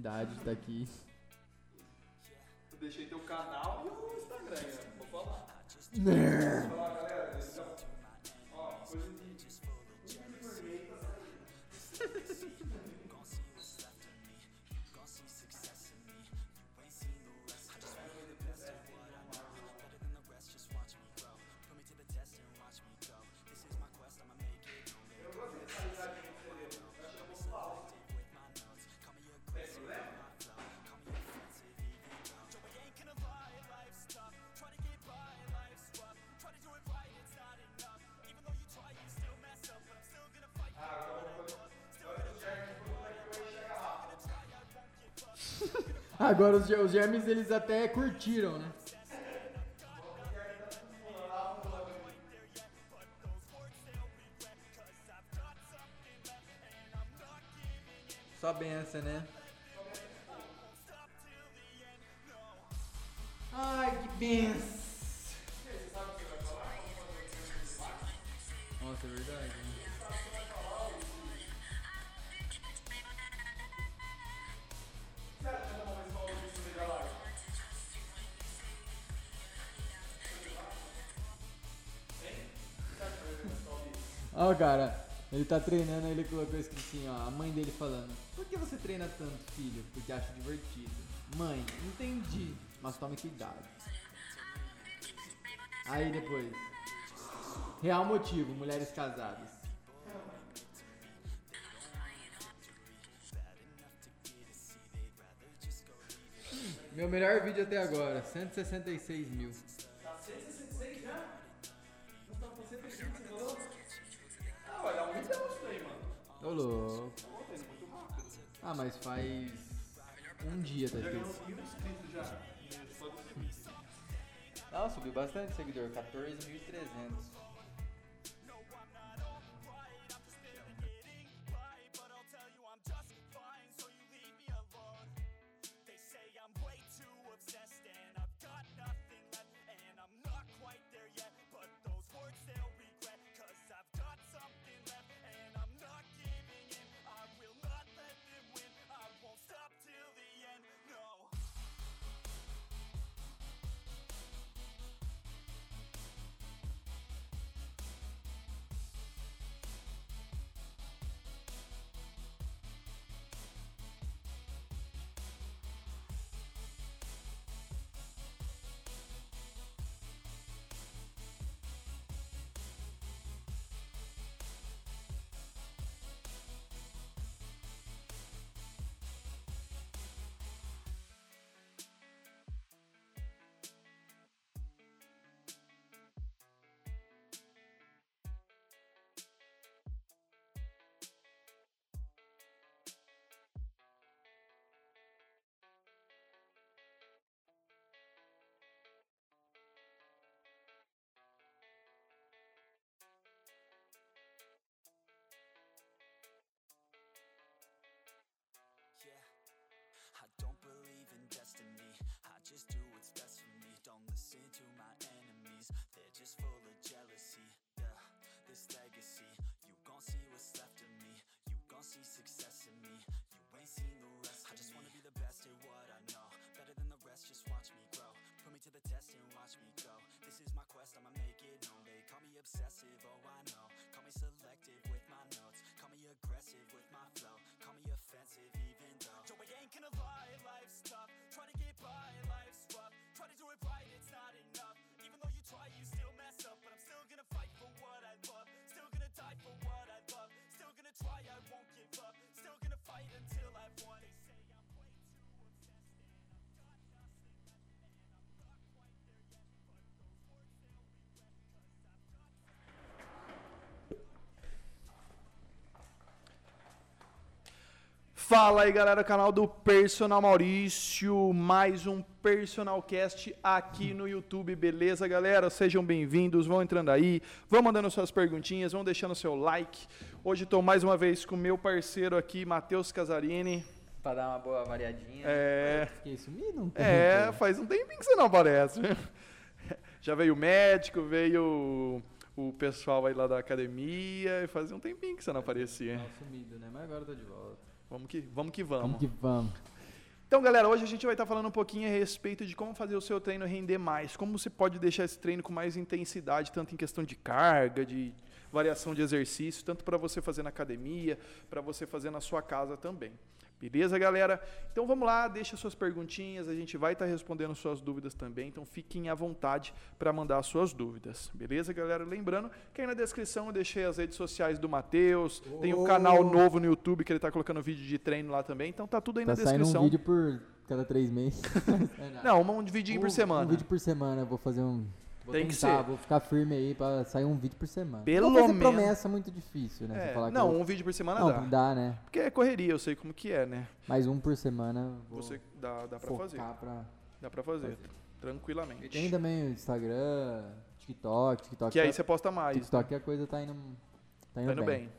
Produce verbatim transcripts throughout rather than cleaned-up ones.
oportunidade de estar aqui. Tu deixei teu canal e o Instagram, né? Vou falar. Vou falar, galera. Então, ó, coisa de Agora os, os germes, eles até curtiram, né? Só benção, né? Ai, que benção! Nossa, é verdade, né? Ó, oh, cara, ele tá treinando, ele colocou escrito assim, ó, a mãe dele falando: por que você treina tanto, filho? Porque acho divertido. Mãe, entendi, mas tome cuidado. Aí depois, real motivo, mulheres casadas. Meu melhor vídeo até agora, cento e sessenta e seis mil. Tá cento e sessenta e seis já? Não tá com cento e sessenta e seis mil? Vai dar um milhão isso aí, mano. Tô louco. Ah, mas faz um dia, tá escrito. Já já. Não, subiu bastante seguidor, quatorze mil e trezentos. Fala aí, galera, canal do Personal Maurício, mais um Personal Cast aqui no YouTube, beleza, galera? Sejam bem-vindos, vão entrando aí, vão mandando suas perguntinhas, vão deixando seu like. Hoje estou mais uma vez com o meu parceiro aqui, Matheus Casarini. Para dar uma boa variadinha. É, fiquei sumido. É, faz um tempinho que você não aparece. Já veio o médico, veio... o pessoal aí lá da academia, e fazia um tempinho que você não aparecia. Tava sumido, né? Mas agora tá de volta. Vamos que vamos. Que vamos. vamos, que vamos. Então, galera, hoje a gente vai estar falando um pouquinho a respeito de como fazer o seu treino render mais, como você pode deixar esse treino com mais intensidade, tanto em questão de carga, de variação de exercício, tanto para você fazer na academia, para você fazer na sua casa também. Beleza, galera? Então vamos lá, deixa suas perguntinhas, a gente vai estar respondendo suas dúvidas também, então fiquem à vontade para mandar suas dúvidas. Beleza, galera? Lembrando que aí na descrição eu deixei as redes sociais do Matheus, oh. tem um canal novo no YouTube que ele está colocando vídeo de treino lá também, então tá tudo aí tá na descrição. Tá saindo um vídeo por cada três meses. Não, um vidinho um, por semana. Um vídeo por semana, vou fazer um... Vou Tem tentar, que ser. Vou ficar firme aí pra sair um vídeo por semana. Pelo menos. Não promessa muito difícil, né? É, falar não, eu... um vídeo por semana não, dá. Não, dá, né? Porque é correria, eu sei como que é, né? Mas um por semana vou Você dá, dá pra fazer. Pra... Dá pra fazer, fazer. tranquilamente. Tem também o Instagram, TikTok, TikTok. Que tá... aí você posta mais. TikTok, né? A coisa tá indo, tá indo, tá indo bem. bem.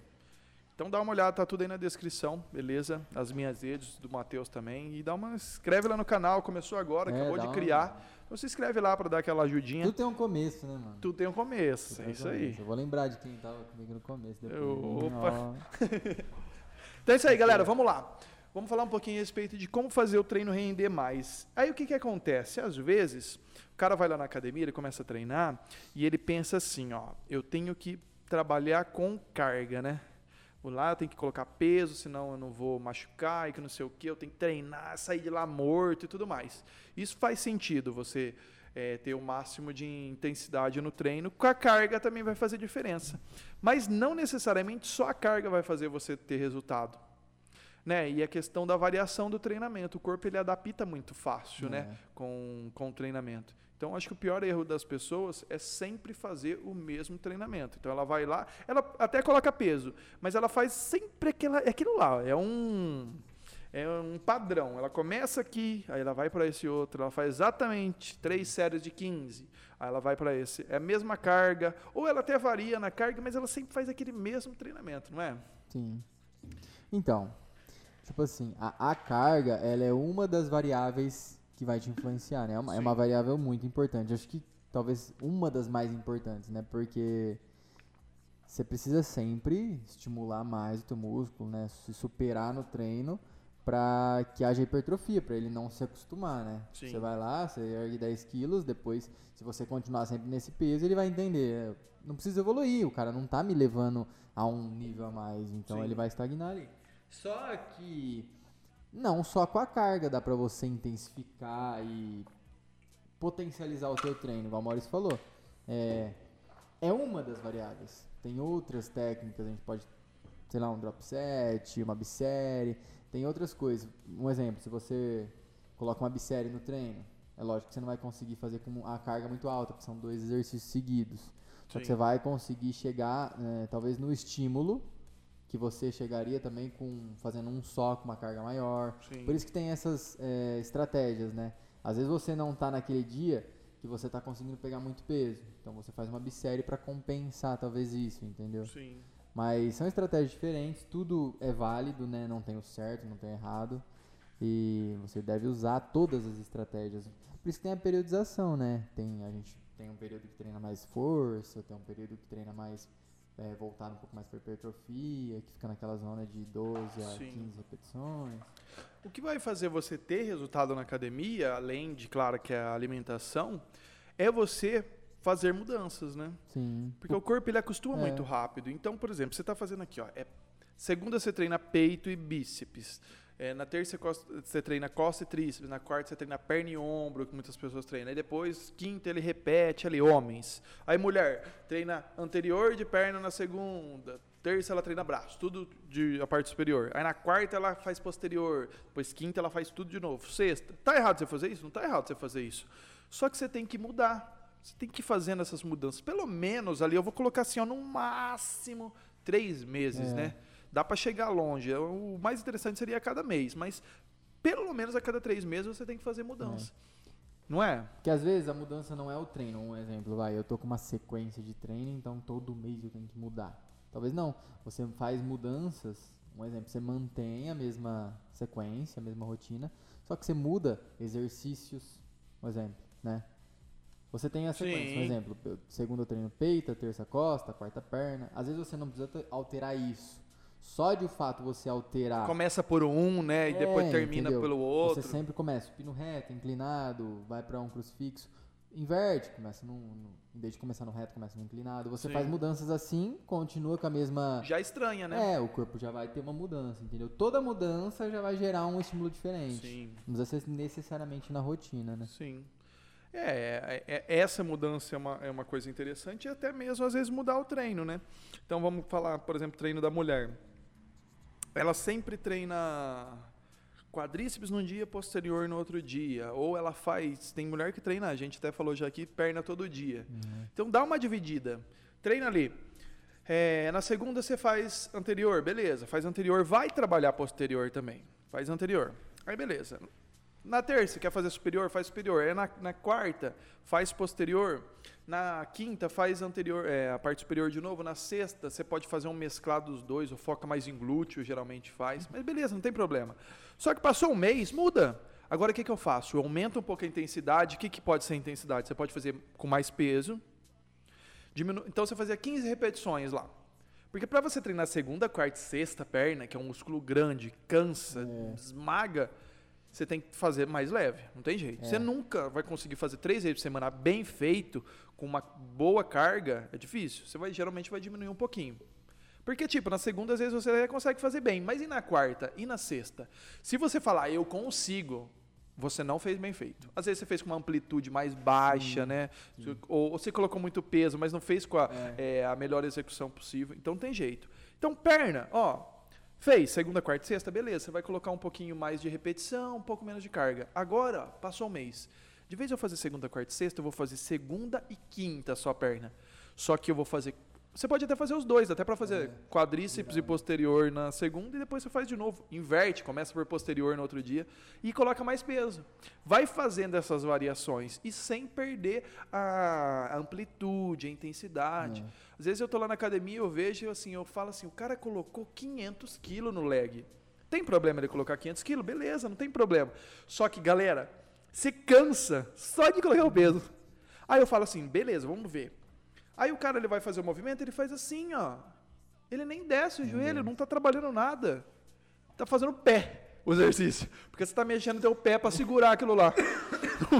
Então dá uma olhada, tá tudo aí na descrição, beleza? As minhas redes, do Matheus também. E dá uma... Escreve lá no canal, começou agora, é, acabou de criar... Uma... Então se inscreve lá para dar aquela ajudinha. Tu tem um começo, né, mano? Tu tem um começo, tem é um isso começo. aí. Eu vou lembrar de quem tava comigo no começo. Depois Opa! Então é isso aí, galera, vamos lá. Vamos falar um pouquinho a respeito de como fazer o treino render mais. Aí o que que acontece? Às vezes, o cara vai lá na academia, ele começa a treinar e ele pensa assim, ó, eu tenho que trabalhar com carga, né? Vou lá, eu tenho que colocar peso, senão eu não vou machucar e que não sei o que, eu tenho que treinar, sair de lá morto e tudo mais. Isso faz sentido, você é, ter o máximo de intensidade no treino, com a carga também vai fazer diferença. Mas não necessariamente só a carga vai fazer você ter resultado. Né? E a questão da variação do treinamento, o corpo ele adapta muito fácil é. né? com, com o treinamento. Então, acho que o pior erro das pessoas é sempre fazer o mesmo treinamento. Então, ela vai lá, ela até coloca peso, mas ela faz sempre aquela, aquilo lá, é um, é um padrão. Ela começa aqui, aí ela vai para esse outro, ela faz exatamente três séries de quinze, aí ela vai para esse. É a mesma carga, ou ela até varia na carga, mas ela sempre faz aquele mesmo treinamento, não é? Sim. Então, tipo assim, a, a carga, ela é uma das variáveis que vai te influenciar, né? É uma, é uma variável muito importante. Acho que talvez uma das mais importantes, né? Porque você precisa sempre estimular mais o teu músculo, né? Se superar no treino para que haja hipertrofia, para ele não se acostumar, né? Sim. Você vai lá, você ergue dez quilos, depois, se você continuar sempre nesse peso, ele vai entender. Não precisa evoluir, o cara não tá me levando a um nível a mais, então Sim. ele vai estagnar ali. Só que... Não, só com a carga dá pra você intensificar e potencializar o teu treino, igual o Maurício falou. É, é uma das variáveis. Tem outras técnicas, a gente pode, sei lá, um drop set, uma bissérie, tem outras coisas. Um exemplo, se você coloca uma bissérie no treino, é lógico que você não vai conseguir fazer com a carga muito alta, porque são dois exercícios seguidos. Sim. Só que você vai conseguir chegar, né, talvez no estímulo, que você chegaria também com, fazendo um só, com uma carga maior. Sim. Por isso que tem essas é, estratégias, né? Às vezes você não está naquele dia que você está conseguindo pegar muito peso. Então você faz uma bissérie para compensar talvez isso, entendeu? Sim. Mas são estratégias diferentes, tudo é válido, né? Não tem o certo, não tem o errado. E você deve usar todas as estratégias. Por isso que tem a periodização, né? Tem, a gente tem um período que treina mais força, tem um período que treina mais... É, voltar um pouco mais para hipertrofia, que fica naquela zona de doze a quinze repetições. O que vai fazer você ter resultado na academia, além de, claro, que a alimentação, é você fazer mudanças, né? Sim. Porque o, o corpo, ele acostuma é. muito rápido. Então, por exemplo, você está fazendo aqui, ó, é, segunda você treina peito e bíceps. É, na terça você treina costa e tríceps, na quarta você treina perna e ombro, que muitas pessoas treinam. Aí depois, quinta, ele repete ali, homens. Aí mulher, treina anterior de perna na segunda, terça ela treina braço, tudo de, a parte superior. Aí na quarta ela faz posterior, depois quinta ela faz tudo de novo, sexta. Tá errado você fazer isso? Não tá errado você fazer isso. Só que você tem que mudar, você tem que ir fazendo essas mudanças. Pelo menos ali, eu vou colocar assim, ó, no máximo três meses, é. né? Dá para chegar longe. O mais interessante seria a cada mês, mas pelo menos a cada três meses você tem que fazer mudança. É. Não é? Porque às vezes a mudança não é o treino. Um exemplo, vai, eu tô com uma sequência de treino, então todo mês eu tenho que mudar. Talvez não. Você faz mudanças, um exemplo, você mantém a mesma sequência, a mesma rotina, só que você muda exercícios, um exemplo, né? Você tem a sequência, por um exemplo, segunda eu treino peito, terça costa, quarta perna. Às vezes você não precisa alterar isso. Só de fato você alterar... Começa por um, né? E é, depois termina entendeu? Pelo outro. Você sempre começa pino reto, inclinado, vai para um crucifixo. Inverte, começa no, no, em vez de começar no reto, começa no inclinado. Você Sim. faz mudanças assim, continua com a mesma... Já estranha, né? É, o corpo já vai ter uma mudança, entendeu? Toda mudança já vai gerar um estímulo diferente. Sim. Não precisa ser necessariamente na rotina, né? Sim. É, é, é essa mudança é uma, é uma coisa interessante e até mesmo, às vezes, mudar o treino, né? Então, vamos falar, por exemplo, treino da mulher. Ela sempre treina... quadríceps num dia, posterior no outro dia. Ou ela faz... Tem mulher que treina, a gente até falou já aqui, perna todo dia. Uhum. Então, dá uma dividida. Treina ali. É, na segunda, você faz anterior. Beleza, faz anterior. Vai trabalhar posterior também. Faz anterior. Aí, beleza. Na terça, quer fazer superior? Faz superior. É na, na quarta, faz posterior. Na quinta, faz anterior, é, a parte superior de novo. Na sexta, você pode fazer um mesclado dos dois, ou foca mais em glúteo, geralmente faz. Mas beleza, não tem problema. Só que passou um mês, muda. Agora, o que, que eu faço? Eu aumento um pouco a intensidade. O que, que pode ser a intensidade? Você pode fazer com mais peso. Diminu... Então, você fazia quinze repetições lá. Porque para você treinar segunda, quarta e sexta perna, que é um músculo grande, cansa, é. esmaga... Você tem que fazer mais leve, não tem jeito. É. Você nunca vai conseguir fazer três vezes por semana bem feito, com uma boa carga, é difícil. Você vai, geralmente vai diminuir um pouquinho. Porque, tipo, na segunda, às vezes, você até consegue fazer bem, mas e na quarta? E na sexta? Se você falar, eu consigo, você não fez bem feito. Às vezes, você fez com uma amplitude mais baixa, sim, né? Sim. Ou, ou você colocou muito peso, mas não fez com a, é. É, a melhor execução possível. Então, não tem jeito. Então, perna, ó... Fez, segunda, quarta e sexta, beleza, você vai colocar um pouquinho mais de repetição, um pouco menos de carga. Agora, passou um mês. De vez de eu fazer segunda, quarta e sexta, eu vou fazer segunda e quinta só a perna. Só que eu vou fazer... Você pode até fazer os dois, até para fazer é, quadríceps é. e posterior na segunda e depois você faz de novo. Inverte, começa por posterior no outro dia e coloca mais peso. Vai fazendo essas variações e sem perder a amplitude, a intensidade. É. Às vezes eu tô lá na academia, eu vejo assim, eu falo assim, o cara colocou quinhentos quilos no leg. Tem problema ele colocar quinhentos quilos? Beleza, não tem problema. Só que, galera, você cansa só de colocar o peso. Aí eu falo assim, beleza, vamos ver. Aí o cara ele vai fazer o movimento, ele faz assim, ó. Ele nem desce o uhum. joelho, não tá trabalhando nada. Tá fazendo pé o exercício. Porque você tá mexendo o teu pé para segurar aquilo lá. Não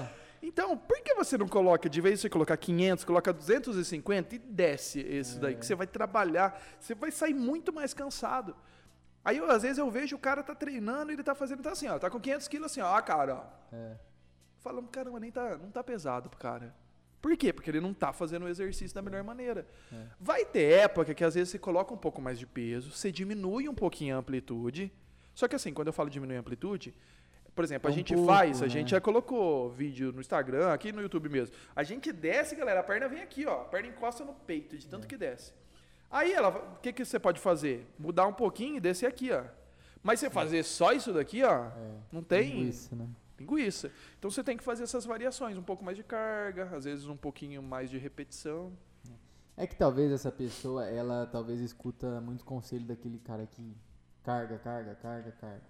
é? Então, por que você não coloca, de vez em você colocar quinhentos, coloca duzentos e cinquenta e desce esse é. daí, que você vai trabalhar, você vai sair muito mais cansado. Aí, eu, às vezes, eu vejo o cara tá treinando e ele tá fazendo, tá assim, ó, tá com quinhentos quilos assim, ó, cara, ó. É. Falando, caramba, nem tá, não tá pesado pro cara. Por quê? Porque ele não tá fazendo o exercício da melhor maneira. É. Vai ter época que, às vezes, você coloca um pouco mais de peso, você diminui um pouquinho a amplitude, só que, assim, quando eu falo diminuir a amplitude... Por exemplo, um a gente pouco, faz, né? A gente já colocou vídeo no Instagram, aqui no YouTube mesmo. A gente desce, galera, a perna vem aqui, ó. A perna encosta no peito, de tanto é. que desce. Aí, ela, o que, que você pode fazer? Mudar um pouquinho e descer aqui, ó. Mas você fazer só isso daqui, ó, é. não tem... Linguiça, né? Linguiça. Então, você tem que fazer essas variações. Um pouco mais de carga, às vezes um pouquinho mais de repetição. É que talvez essa pessoa, ela talvez escuta muito conselho daquele cara que carga, carga, carga, carga.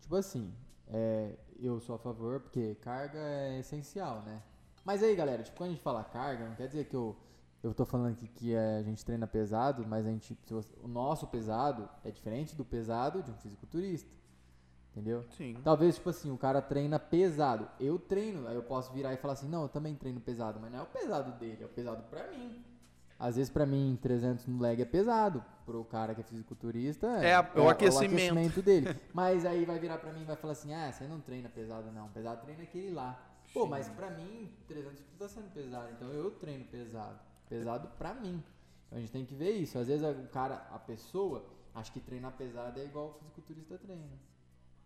Tipo assim... É, eu sou a favor, porque carga é essencial, né? Mas aí, galera, tipo, quando a gente fala carga, não quer dizer que eu, eu tô falando aqui que a gente treina pesado, mas a gente, o nosso pesado é diferente do pesado de um fisiculturista, entendeu? Sim. Talvez, tipo assim, o cara treina pesado. Eu treino, aí eu posso virar e falar assim, não, eu também treino pesado, mas não é o pesado dele, é o pesado pra mim. Às vezes, pra mim, trezentos no leg é pesado. Pro cara que é fisiculturista, é, é, a, é o, aquecimento. o aquecimento dele. Mas aí vai virar pra mim e vai falar assim, ah, você não treina pesado não, pesado treina aquele lá. Pô, sim, mas pra mim, trezentos tá sendo pesado, então eu treino pesado. Pesado pra mim. Então a gente tem que ver isso. Às vezes, o cara, a pessoa, acha que treinar pesado é igual o fisiculturista treina.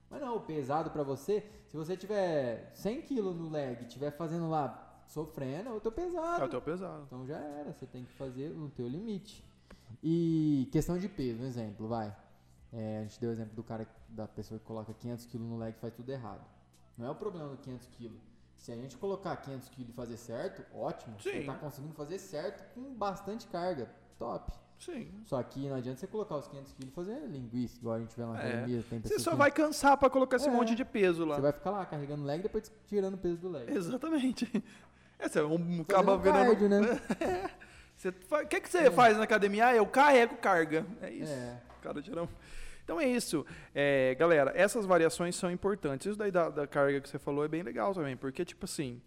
Mas não, o pesado pra você, se você tiver cem quilos no leg e estiver fazendo lá... Sofrendo, eu tô pesado. Eu tô pesado. Então já era, você tem que fazer no teu limite. E questão de peso, um exemplo, vai. É, a gente deu o exemplo do cara, da pessoa que coloca quinhentos quilos no leg e faz tudo errado. Não é o problema do quinhentos quilos. Se a gente colocar quinhentos quilos e fazer certo, ótimo. Sim. Você tá conseguindo fazer certo com bastante carga. Top. Sim. Só que não adianta você colocar os quinhentos quilos e fazer linguiça, igual a gente vê na academia. É. Você só que... vai cansar pra colocar esse é. monte de peso lá. Você vai ficar lá carregando o leg e depois tirando o peso do leg. Exatamente. É, você acaba vendo... Né? É. O que, que você é. faz na academia? Ah, eu carrego carga. É isso. É. Cara, geral. Então é isso. É, galera, essas variações são importantes. Isso daí da, da carga que você falou é bem legal também, porque, tipo assim,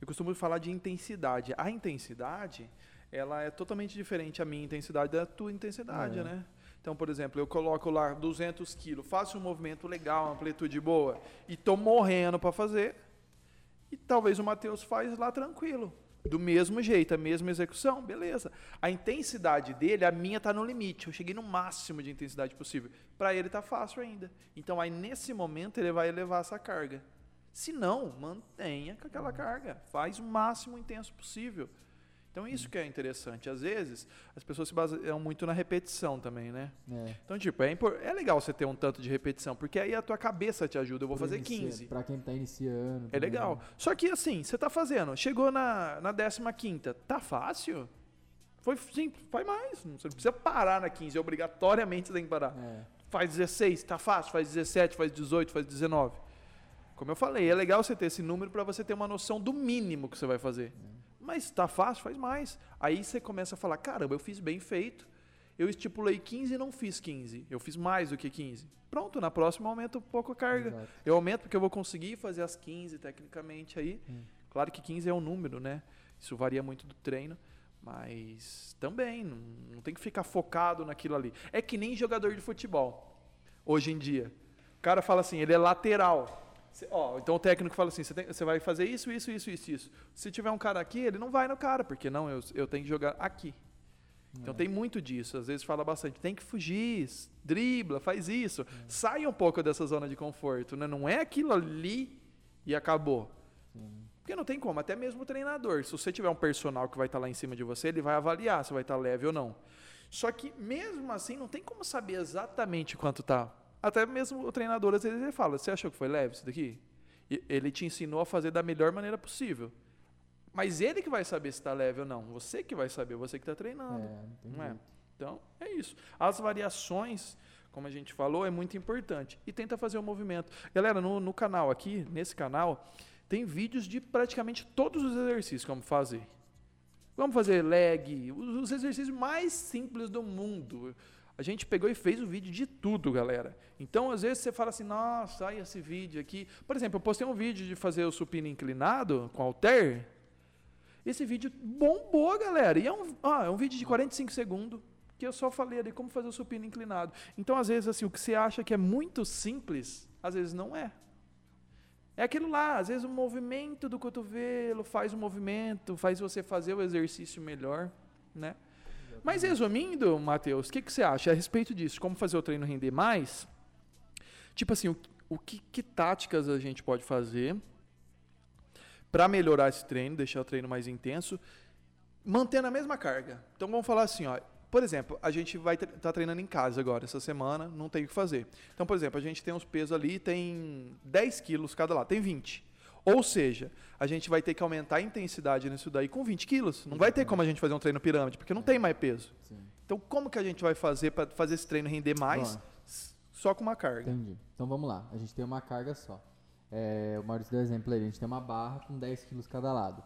eu costumo falar de intensidade. A intensidade, ela é totalmente diferente a minha intensidade da tua intensidade, é. né? Então, por exemplo, eu coloco lá duzentos quilos, faço um movimento legal, uma amplitude boa, e tô morrendo para fazer, e talvez o Matheus faz lá tranquilo. Do mesmo jeito, a mesma execução, beleza. A intensidade dele, a minha tá no limite. Eu cheguei no máximo de intensidade possível. Para ele tá fácil ainda. Então aí nesse momento ele vai elevar essa carga. Se não, mantenha com aquela carga. Faz o máximo intenso possível. Então isso que é interessante. Às vezes as pessoas se baseiam muito na repetição também, né? É. Então tipo, é, impor- é legal você ter um tanto de repetição, porque aí a tua cabeça te ajuda. Eu vou pra fazer inicia, quinze. Para quem tá iniciando. É legal. Né? Só que assim, você tá fazendo, chegou na, na décima quinta, tá fácil? Foi simples, faz mais. Você não precisa parar na quinze, obrigatoriamente você tem que parar. É. Faz dezesseis, tá fácil. Faz dezessete, faz dezoito, faz dezenove. Como eu falei, é legal você ter esse número para você ter uma noção do mínimo que você vai fazer. É. Mas tá fácil, faz mais. Aí você começa a falar, caramba, eu fiz bem feito. Eu estipulei quinze e não fiz quinze. Eu fiz mais do que quinze. Pronto, na próxima eu aumento um pouco a carga. Exato. Eu aumento porque eu vou conseguir fazer as quinze tecnicamente aí. Hum. Claro que quinze é um número, né? Isso varia muito do treino. Mas também, não, não tem que ficar focado naquilo ali. É que nem jogador de futebol, hoje em dia. O cara fala assim, ele é lateral. Cê, ó, então o técnico fala assim, você vai fazer isso, isso, isso, isso, isso. Se tiver um cara aqui, ele não vai no cara, porque não, eu, eu tenho que jogar aqui. Então é. tem muito disso, às vezes fala bastante, tem que fugir, dribla, faz isso, é. sai um pouco dessa zona de conforto, né? Não é aquilo ali e acabou. Sim. Porque não tem como, até mesmo o treinador, se você tiver um personal que vai estar tá lá em cima de você, ele vai avaliar se vai estar tá leve ou não. Só que mesmo assim, não tem como saber exatamente quanto tá. Até mesmo o treinador, às vezes, ele fala, você achou que foi leve isso daqui? E ele te ensinou a fazer da melhor maneira possível. Mas ele que vai saber se está leve ou não. Você que vai saber, você que está treinando. É, não é? Então, é isso. As variações, como a gente falou, é muito importante. E tenta fazer o movimento. Galera, no, no canal aqui, nesse canal, tem vídeos de praticamente todos os exercícios, como fazer. Vamos fazer leg, os, os exercícios mais simples do mundo. A gente pegou e fez o vídeo de tudo, galera. Então, às vezes, você fala assim, nossa, olha esse vídeo aqui. Por exemplo, eu postei um vídeo de fazer o supino inclinado com halter. Esse vídeo bombou, galera. E é um, ah, é um vídeo de quarenta e cinco segundos que eu só falei ali como fazer o supino inclinado. Então, às vezes, assim, o que você acha que é muito simples, às vezes não é. É aquilo lá, às vezes o movimento do cotovelo faz o movimento, faz você fazer o exercício melhor, né? Mas resumindo, Matheus, o que, que você acha a respeito disso? Como fazer o treino render mais? Tipo assim, o, o que, que táticas a gente pode fazer para melhorar esse treino, deixar o treino mais intenso, mantendo a mesma carga? Então vamos falar assim, ó, por exemplo, a gente vai estar tre- tá treinando em casa agora, essa semana, não tem o que fazer. Então, por exemplo, a gente tem uns pesos ali, tem dez quilos cada lado, tem vinte. Ou seja, a gente vai ter que aumentar a intensidade nisso daí com vinte quilos. Não vai ter como a gente fazer um treino pirâmide, porque não é. tem mais peso. Sim. Então, como que a gente vai fazer para fazer esse treino render mais? Bom, só com uma carga. Entendi. Então, vamos lá. A gente tem uma carga só. É, o Maurício deu exemplo aí. A gente tem uma barra com dez quilos cada lado.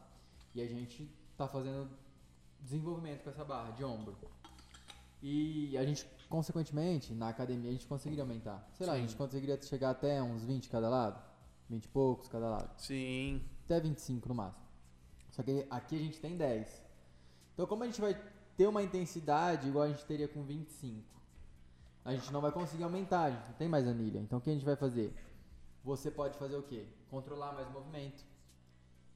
E a gente está fazendo desenvolvimento com essa barra de ombro. E a gente, consequentemente, na academia, a gente conseguiria aumentar. Sei lá, Sim. a gente conseguiria chegar até uns vinte cada lado. vinte e poucos cada lado. Sim. Até vinte e cinco no máximo. Só que aqui a gente tem dez. Então, como a gente vai ter uma intensidade igual a gente teria com vinte e cinco? A gente não vai conseguir aumentar, a gente não tem mais anilha. Então, o que a gente vai fazer? Você pode fazer o quê? Controlar mais o movimento.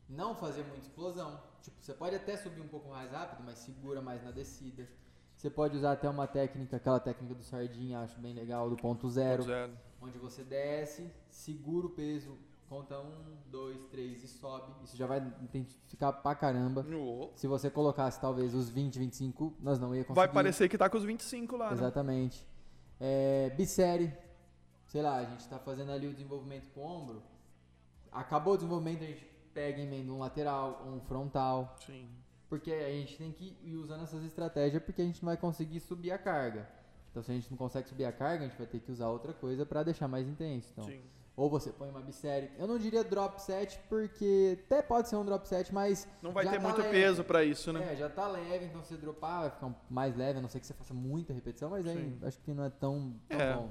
Não fazer muita explosão. Tipo, você pode até subir um pouco mais rápido, mas segura mais na descida. Você pode usar até uma técnica, aquela técnica do Sardinha, acho bem legal, do ponto zero, ponto zero. Onde você desce, segura o peso, conta um, dois, três e sobe. Isso já vai intensificar pra caramba. No. Se você colocasse talvez os vinte, vinte e cinco, nós não ia conseguir. Vai parecer que tá com os vinte e cinco lá, Exatamente. Né? É, bisérie, sei lá, a gente tá fazendo ali o desenvolvimento com o ombro. Acabou o desenvolvimento, a gente pega emenda um lateral, um frontal. Sim. Porque a gente tem que ir usando essas estratégias porque a gente não vai conseguir subir a carga. Então, se a gente não consegue subir a carga, a gente vai ter que usar outra coisa para deixar mais intenso. Então, Sim. Ou você põe uma bissérie. Eu não diria drop set, porque até pode ser um drop set, mas... Não vai ter tá muito leve. Peso pra isso, né? É, já tá leve, então se dropar vai ficar mais leve, a não ser que você faça muita repetição, mas aí acho que não é tão, tão é. bom.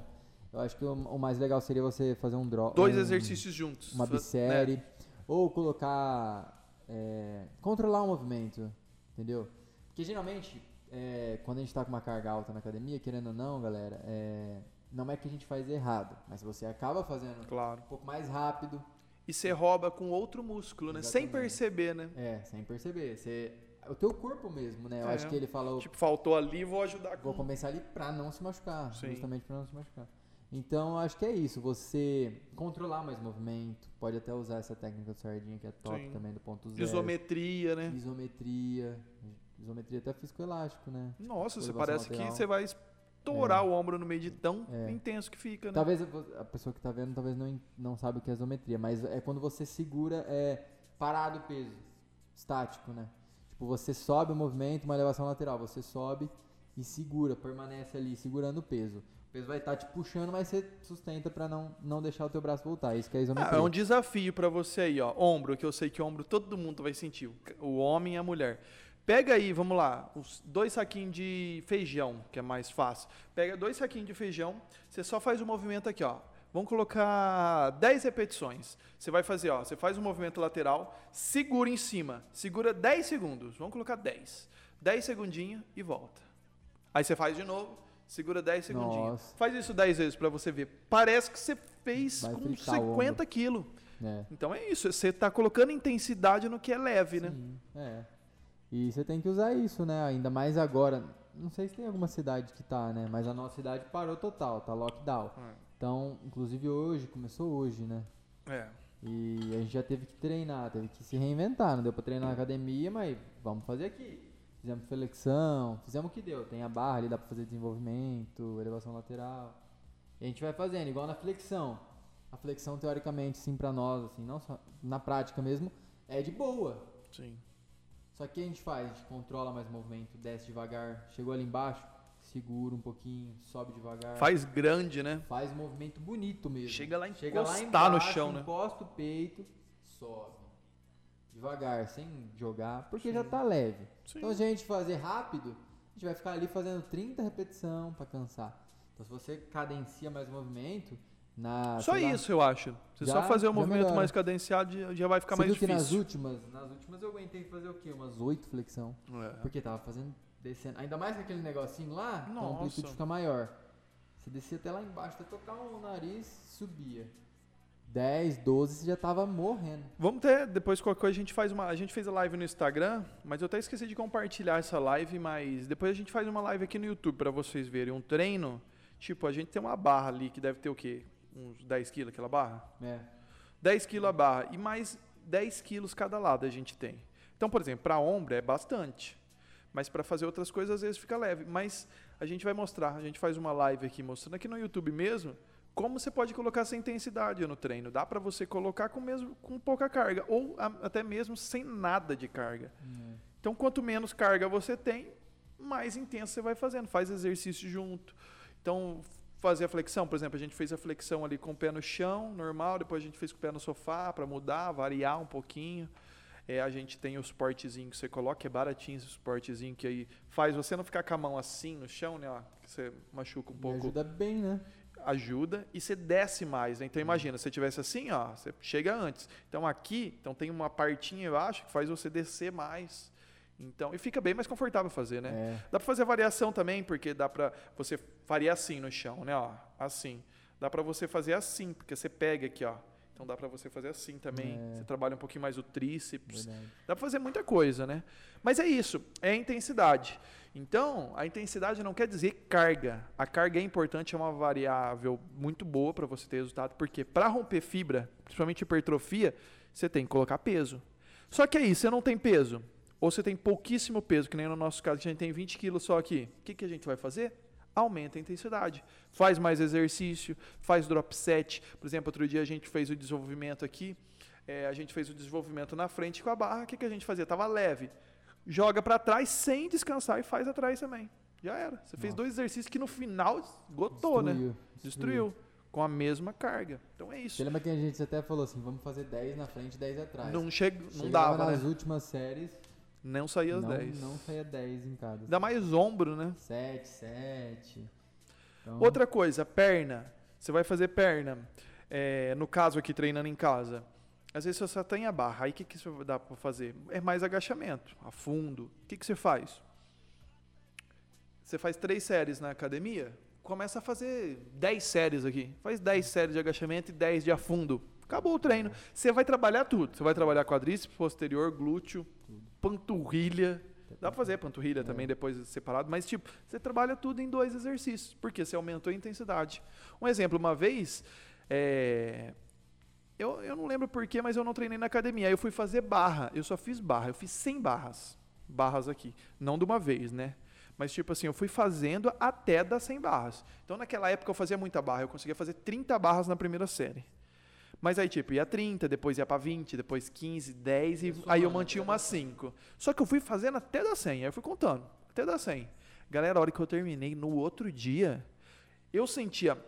Eu acho que o, o mais legal seria você fazer um drop... Dois um, exercícios juntos. Uma bissérie. Né? Ou colocar... É, controlar o movimento, entendeu? Porque geralmente, é, quando a gente tá com uma carga alta na academia, querendo ou não, galera... É, não é que a gente faz errado, mas você acaba fazendo claro. um pouco mais rápido. E você rouba com outro músculo, né? Exatamente. Sem perceber, né? É, sem perceber. Você... O teu corpo mesmo, né? Eu é. acho que ele falou... Tipo, faltou ali, vou ajudar. Com... Vou compensar ali pra não se machucar. Sim. Justamente pra não se machucar. Então, acho que é isso. Você controlar mais o movimento. Pode até usar essa técnica do Sardinha, que é top Sim. também, do ponto zero. Isometria, né? Isometria. Isometria até físico-elástico, né? Nossa, você parece material. que você vai... Estourar é. o ombro no meio de tão é. intenso que fica, né? Talvez a pessoa que tá vendo talvez não, não sabe o que é isometria, mas é quando você segura é, parado o peso, estático, né? Tipo, você sobe o movimento, uma elevação lateral, você sobe e segura, permanece ali segurando o peso. O peso vai estar te puxando, mas você sustenta para não, não deixar o teu braço voltar. Isso que é isometria. Ah, é um desafio para você aí, ó. Ombro, que eu sei que ombro todo mundo vai sentir, o homem e a mulher. Pega aí, vamos lá, os dois saquinhos de feijão, que é mais fácil. Pega dois saquinhos de feijão, você só faz o movimento aqui, ó. Vamos colocar dez repetições. Você vai fazer, ó, você faz o movimento lateral, segura em cima, segura dez segundos. Vamos colocar dez. dez segundinhos e volta. Aí você faz de novo, segura dez segundinhos. Nossa. Faz isso dez vezes para você ver. Parece que você fez vai com cinquenta quilos. É. Então é isso, você tá colocando intensidade no que é leve, Sim, né? É. E você tem que usar isso, né? Ainda mais agora. Não sei se tem alguma cidade que tá, né? Mas a nossa cidade parou total, tá lockdown. É. Então, inclusive hoje, começou hoje, né? É. E a gente já teve que treinar, teve que se reinventar. Não deu pra treinar na academia, mas vamos fazer aqui. Fizemos flexão, fizemos o que deu. Tem a barra ali, dá pra fazer desenvolvimento, elevação lateral. E a gente vai fazendo, igual na flexão. A flexão, teoricamente, sim, pra nós, assim, não só na prática mesmo, é de boa. Sim. Só que a gente faz, a gente controla mais o movimento, desce devagar, chegou ali embaixo, segura um pouquinho, sobe devagar. Faz grande, né? Faz um movimento bonito mesmo. Chega lá, Chega lá embaixo, no chão, né? Encosta o peito, sobe. Devagar, sem jogar, porque Sim. já tá leve. Sim. Então, se a gente fazer rápido, a gente vai ficar ali fazendo trinta repetições pra cansar. Então, se você cadencia mais o movimento... Na, só isso, lá, eu acho. Você já, só fazer o movimento melhora. mais cadenciado já vai ficar você mais viu difícil. Que nas últimas, nas últimas eu aguentei fazer o quê? Umas oito flexão. É. Porque tava fazendo, descendo. Ainda mais com aquele negocinho lá, então a amplitude fica maior. Você descia até lá embaixo, até tocar o nariz, subia. dez, doze, você já tava morrendo. Vamos ter, depois qualquer coisa, a gente faz uma. A gente fez a live no Instagram, mas eu até esqueci de compartilhar essa live, mas depois a gente faz uma live aqui no YouTube pra vocês verem um treino. Tipo, a gente tem uma barra ali que deve ter o quê? Uns dez quilos aquela barra? É. dez quilos a barra. E mais dez quilos cada lado a gente tem. Então, por exemplo, para ombro é bastante. Mas para fazer outras coisas, às vezes fica leve. Mas a gente vai mostrar. A gente faz uma live aqui mostrando aqui no YouTube mesmo como você pode colocar essa intensidade no treino. Dá para você colocar com, mesmo, com pouca carga. Ou a, até mesmo sem nada de carga. Hum. Então, quanto menos carga você tem, mais intenso você vai fazendo. Faz exercício junto. Então... Fazer a flexão, por exemplo, a gente fez a flexão ali com o pé no chão, normal, depois a gente fez com o pé no sofá para mudar, variar um pouquinho. É, a gente tem o suportezinho que você coloca, é baratinho esse suportezinho que aí faz você não ficar com a mão assim no chão, né? Ó, que você machuca um pouco. E ajuda bem, né? Ajuda e você desce mais, né? Então imagina, se você tivesse assim, ó, você chega antes. Então aqui, então tem uma partinha embaixo que faz você descer mais. Então, e fica bem mais confortável fazer, né? É. Dá para fazer variação também, porque dá para você faria assim no chão, né? Ó, assim. Dá para você fazer assim, porque você pega aqui, ó. Então dá para você fazer assim também. É. Você trabalha um pouquinho mais o tríceps. Verdade. Dá para fazer muita coisa, né? Mas é isso, é a intensidade. Então, a intensidade não quer dizer carga. A carga é importante, é uma variável muito boa para você ter resultado, porque para romper fibra, principalmente hipertrofia, você tem que colocar peso. Só que aí, você não tem peso. Ou você tem pouquíssimo peso, que nem no nosso caso, que a gente tem vinte quilos só aqui. O que, que a gente vai fazer? Aumenta a intensidade. Faz mais exercício, faz drop set. Por exemplo, outro dia a gente fez o desenvolvimento aqui. É, a gente fez o desenvolvimento na frente com a barra. O que, que a gente fazia? Tava leve. Joga para trás sem descansar e faz atrás também. Já era. Você Nossa. fez dois exercícios que no final esgotou, né? Destruiu. Destruiu. com a mesma carga. Então é isso. Lembra que a gente até falou assim, vamos fazer dez na frente e dez atrás. Não, che... não dava, nas né? últimas séries... Não saía as dez. Não saía dez em cada. Ainda mais ombro, né? sete, sete. Então... Outra coisa, perna. Você vai fazer perna. É, no caso aqui, treinando em casa. Às vezes você só tem a barra. Aí o que, que você dá para fazer? É mais agachamento, a fundo. O que, que você faz? Você faz três séries na academia, começa a fazer dez séries aqui. Faz dez séries de agachamento e dez de afundo. Acabou o treino. Você vai trabalhar tudo. Você vai trabalhar quadríceps, posterior, glúteo, panturrilha. Dá pra fazer panturrilha é. também depois separado, mas tipo, você trabalha tudo em dois exercícios, porque você aumentou a intensidade. Um exemplo, uma vez, é... eu, eu não lembro porquê, mas eu não treinei na academia. Aí eu fui fazer barra. Eu só fiz barra. Eu fiz cem barras. Barras aqui. Não de uma vez, né? Mas tipo assim, eu fui fazendo até das cem barras. Então naquela época eu fazia muita barra. Eu conseguia fazer trinta barras na primeira série. Mas aí tipo, ia trinta, depois ia pra vinte, depois quinze, dez. E aí eu mantinha umas cinco. Só que eu fui fazendo até das cem. Aí eu fui contando, até das cem. Galera, a hora que eu terminei, no outro dia, eu sentia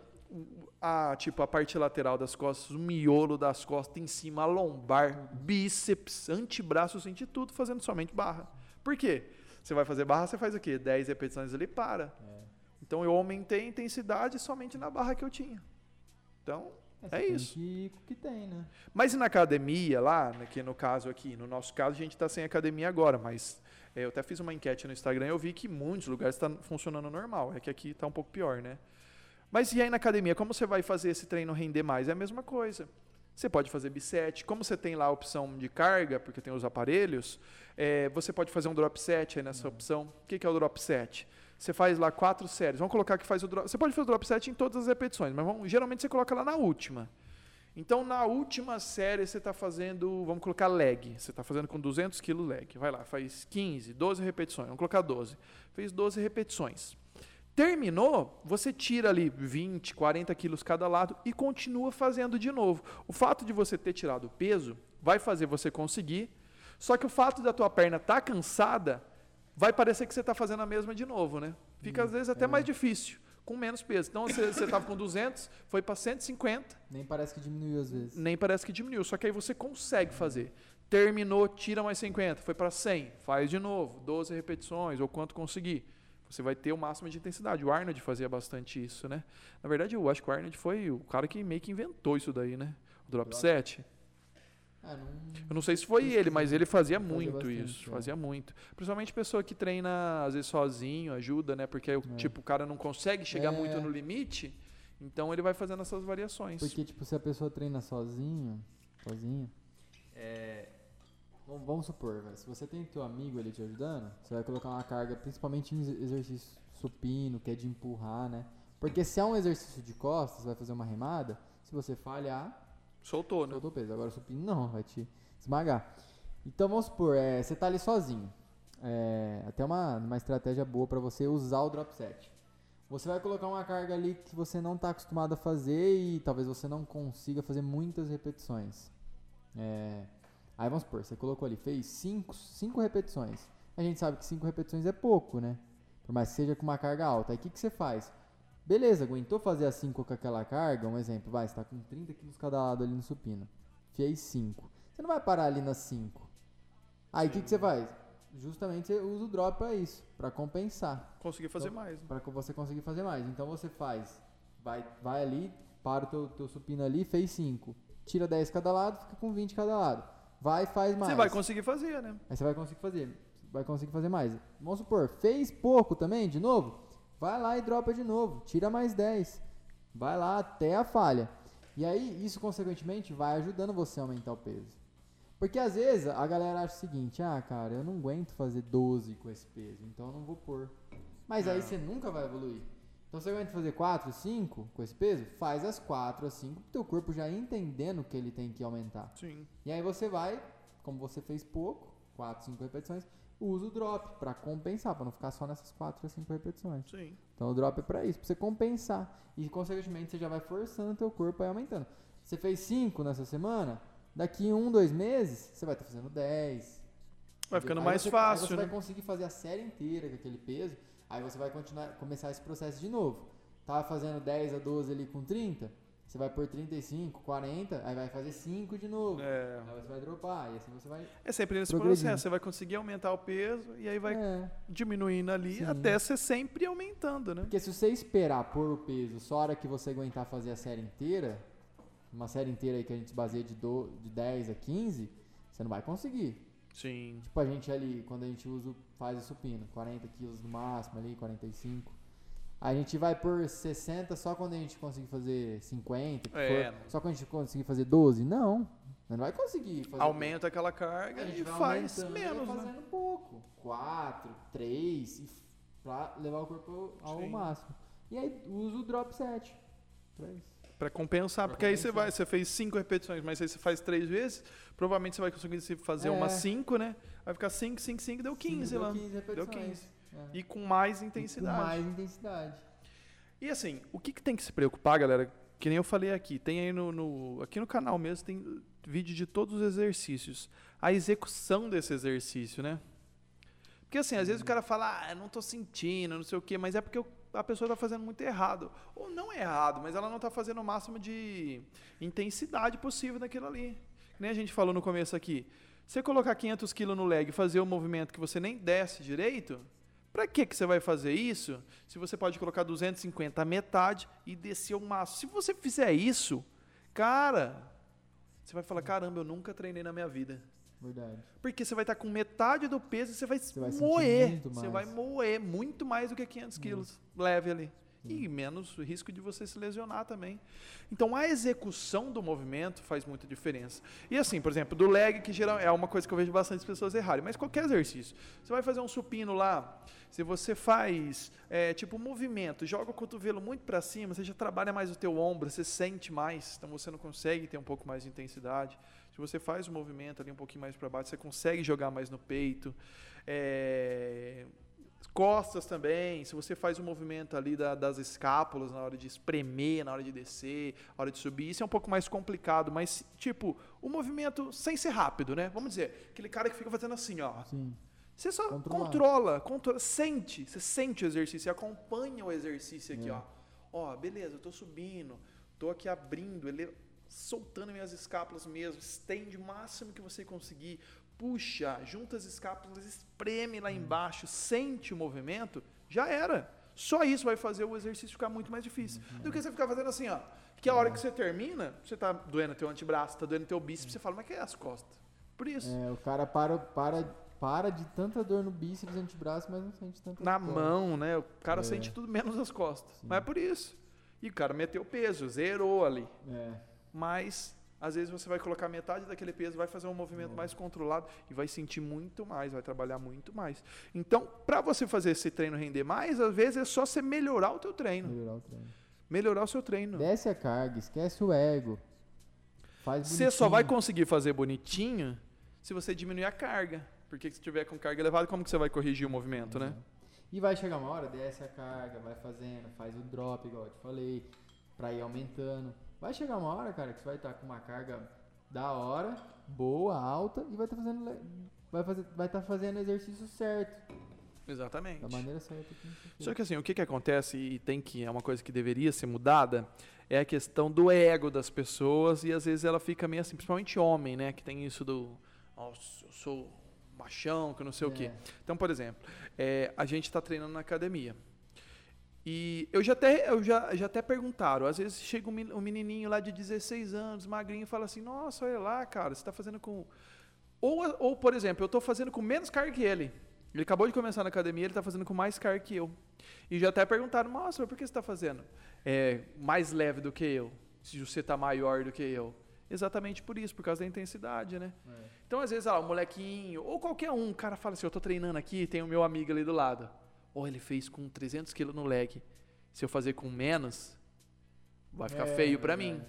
a, tipo, a parte lateral das costas, o miolo das costas em cima, a lombar, bíceps, antebraço. Eu senti tudo fazendo somente barra. Por quê? Você vai fazer barra, você faz o quê? dez repetições ali, para. É. Então, eu aumentei a intensidade somente na barra que eu tinha. Então, é, é isso. Que, que tem, né? Mas e na academia lá, que no caso aqui, no nosso caso, a gente está sem academia agora, mas é, eu até fiz uma enquete no Instagram e eu vi que em muitos lugares está funcionando normal. É que aqui está um pouco pior, né? Mas e aí na academia, como você vai fazer esse treino render mais? É a mesma coisa. Você pode fazer biset, como você tem lá a opção de carga, porque tem os aparelhos, é, você pode fazer um drop set aí nessa uhum. opção. O que, que é o drop set? Você faz lá quatro séries, vamos colocar que faz o drop... Você pode fazer o drop set em todas as repetições, mas vamos, geralmente você coloca lá na última. Então, na última série você está fazendo, vamos colocar leg, você está fazendo com duzentos quilos leg. Vai lá, faz quinze, doze repetições, vamos colocar doze. Fez doze repetições. Terminou, você tira ali vinte, quarenta quilos cada lado e continua fazendo de novo. O fato de você ter tirado o peso vai fazer você conseguir, só que o fato da tua perna estar tá cansada vai parecer que você está fazendo a mesma de novo, né? Fica hum, às vezes até é. mais difícil, com menos peso. Então você estava com duzentos, foi para cento e cinquenta. Nem parece que diminuiu às vezes. Nem parece que diminuiu, só que aí você consegue é. fazer. Terminou, tira mais cinquenta, foi para cem, faz de novo, doze repetições ou quanto conseguir. Você vai ter o máximo de intensidade. O Arnold fazia bastante isso, né? Na verdade, eu acho que o Arnold foi o cara que meio que inventou isso daí, né? O drop, drop. set. Ah, não... Eu não sei se foi ele, mas ele fazia muito fazia bastante, isso. É. Fazia muito. Principalmente pessoa que treina, às vezes, sozinho, ajuda, né? Porque aí, é. tipo, o cara não consegue chegar é. muito no limite, então ele vai fazendo essas variações. Porque, tipo, se a pessoa treina sozinho, sozinho, é... Vamos supor, velho, se você tem teu amigo ali te ajudando, você vai colocar uma carga, principalmente em exercício supino, que é de empurrar, né? Porque se é um exercício de costas, você vai fazer uma remada, se você falhar... Soltou, né? Soltou o peso. Agora o supino não, vai te esmagar. Então vamos supor, é, você tá ali sozinho. É, até uma, uma estratégia boa para você usar o drop set. Você vai colocar uma carga ali que você não tá acostumado a fazer e talvez você não consiga fazer muitas repetições. É... Aí vamos supor, você colocou ali, fez cinco repetições. A gente sabe que cinco repetições é pouco, né? Por mais que seja com uma carga alta. Aí o que, que você faz? Beleza, aguentou fazer as cinco com aquela carga? Um exemplo, vai, você tá com trinta quilos cada lado ali no supino. Fez cinco. Você não vai parar ali nas cinco. Aí o que, que você faz? Justamente você usa o drop para isso, para compensar. Conseguir fazer então, mais. Né? Para você conseguir fazer mais. Então você faz, vai, vai ali, para o teu, teu supino ali, fez cinco. Tira dez cada lado, fica com vinte cada lado. Vai, faz mais. Você vai conseguir fazer, né? Aí você vai conseguir fazer. Vai conseguir fazer mais. Vamos supor, fez pouco também, de novo? Vai lá e dropa de novo. Tira mais dez. Vai lá até a falha. E aí, isso consequentemente vai ajudando você a aumentar o peso. Porque às vezes a galera acha o seguinte, ah, cara, eu não aguento fazer doze com esse peso, então eu não vou pôr. Mas aí você nunca vai evoluir. Então você aguenta fazer quatro, cinco com esse peso? Faz as quatro, as cinco, pro teu corpo já entendendo que ele tem que aumentar. Sim. E aí você vai, como você fez pouco, quatro, cinco repetições, usa o drop para compensar, para não ficar só nessas quatro a cinco repetições. Sim. Então o drop é para isso, para você compensar. E consequentemente você já vai forçando o teu corpo a ir aumentando. Você fez cinco nessa semana, daqui um, dois meses, você vai estar tá fazendo dez. Vai ficando aí mais você, fácil, aí você né? vai conseguir fazer a série inteira com aquele peso. Aí você vai continuar, começar esse processo de novo. Tava fazendo dez a doze ali com trinta, Você vai por trinta e cinco, quarenta, aí vai fazer cinco de novo. É. Aí você vai dropar, e assim você vai... É sempre nesse processo, você vai conseguir aumentar o peso, e aí vai é. diminuindo ali, sim, até você sempre aumentando, né? Porque se você esperar por o peso só a hora que você aguentar fazer a série inteira, uma série inteira aí que a gente baseia de, do, de dez a quinze, você não vai conseguir. Sim. Tipo a gente ali, quando a gente usa, faz o supino, quarenta quilos no máximo ali, quarenta e cinco. A gente vai por sessenta só quando a gente conseguir fazer cinquenta, é, for, só quando a gente conseguir fazer doze? Não, não vai conseguir fazer. Aumenta tudo. Aquela carga e faz menos, vai fazendo, né? Pouco, quatro, três, pra levar o corpo ao, sim, máximo. E aí usa o drop set. Pra compensar, pra porque compensar. Aí você vai, você fez cinco repetições, mas aí você faz três vezes, provavelmente você vai conseguir fazer é. umas cinco, né? Vai ficar cinco, cinco, cinco, deu quinze lá. Deu quinze. É. E com mais intensidade. E com mais intensidade. E assim, o que, que tem que se preocupar, galera? Que nem eu falei aqui, tem aí no, no, aqui no canal mesmo, tem vídeo de todos os exercícios. A execução desse exercício, né? Porque assim, às vezes o cara fala, ah, eu não tô sentindo, não sei o quê, mas é porque eu, a pessoa tá fazendo muito errado. Ou não é errado, mas ela não tá fazendo o máximo de intensidade possível naquilo ali. Que nem a gente falou no começo aqui. Você colocar quinhentos quilos no leg e fazer um movimento que você nem desce direito... Pra que que você vai fazer isso? Se você pode colocar duzentos e cinquenta a metade e descer o máximo. Se você fizer isso, cara, você vai falar, caramba, eu nunca treinei na minha vida. Verdade. Porque você vai estar com metade do peso e você vai, você vai moer. Você vai moer muito mais do que quinhentos quilos. Isso. Leve ali. Sim. E menos risco de você se lesionar também. Então, a execução do movimento faz muita diferença. E assim, por exemplo, do leg, que geral, é uma coisa que eu vejo bastante pessoas errarem, mas qualquer exercício. Você vai fazer um supino lá, se você faz, é, tipo, movimento, joga o cotovelo muito para cima, você já trabalha mais o teu ombro, você sente mais, então você não consegue ter um pouco mais de intensidade. Se você faz o movimento ali um pouquinho mais para baixo, você consegue jogar mais no peito. É... Costas também, se você faz o movimento ali da, das escápulas na hora de espremer, na hora de descer, na hora de subir, isso é um pouco mais complicado, mas tipo, o movimento sem ser rápido, né? Vamos dizer, aquele cara que fica fazendo assim, ó. Sim. Você só Controlar. controla, controla, sente, você sente o exercício, você acompanha o exercício aqui, é. ó. Ó, beleza, eu tô subindo, tô aqui abrindo, ele, soltando minhas escápulas mesmo, estende o máximo que você conseguir. Puxa, junta as escápulas, espreme lá embaixo, sente o movimento, já era. Só isso vai fazer o exercício ficar muito mais difícil. Uhum. Do que você ficar fazendo assim, ó. Que a hora que você termina, você tá doendo teu antebraço, tá doendo teu bíceps, você fala, mas que é as costas? Por isso. É, o cara para, para, para de tanta dor no bíceps e antebraço, mas não sente tanta dor. Na mão, né? O cara é. sente tudo menos as costas. Sim. Mas é por isso. E o cara meteu peso, zerou ali. É. Mas... Às vezes você vai colocar metade daquele peso, vai fazer um movimento é. mais controlado e vai sentir muito mais, vai trabalhar muito mais. Então, para você fazer esse treino render mais, às vezes é só você melhorar o teu treino. Melhorar o treino. Melhorar o seu treino. Desce a carga, esquece o ego. Faz bonitinho. Você só vai conseguir fazer bonitinho se você diminuir a carga. Porque se tiver com carga elevada, como que você vai corrigir o movimento, é. né? E vai chegar uma hora, desce a carga, vai fazendo, faz o drop, igual eu te falei, para ir aumentando. Vai chegar uma hora, cara, que você vai estar com uma carga da hora, boa, alta, e vai estar fazendo, vai fazer, vai estar fazendo o exercício certo. Exatamente. Da maneira certa. Só que assim, o que, que acontece, e tem que, é uma coisa que deveria ser mudada, é a questão do ego das pessoas, e às vezes ela fica meio assim, principalmente homem, né, que tem isso do, nossa, eu sou machão, que eu não sei é. o quê. Então, por exemplo, é, a gente está treinando na academia. E eu já até, eu já, já até perguntaram, às vezes chega um menininho lá de dezesseis anos, magrinho, e fala assim, nossa, olha lá, cara, você está fazendo com... Ou, ou, por exemplo, eu estou fazendo com menos carga que ele. Ele acabou de começar na academia, ele está fazendo com mais carga que eu. E já até perguntaram, nossa, mas por que você está fazendo é, mais leve do que eu? Se você está maior do que eu? Exatamente por isso, por causa da intensidade, né? É. Então, às vezes, ó, o molequinho, ou qualquer um, o cara fala assim, eu estou treinando aqui, tem o meu amigo ali do lado. Ou oh, ele fez com trezentos quilos no leg. Se eu fazer com menos, vai ficar é, feio pra é. mim.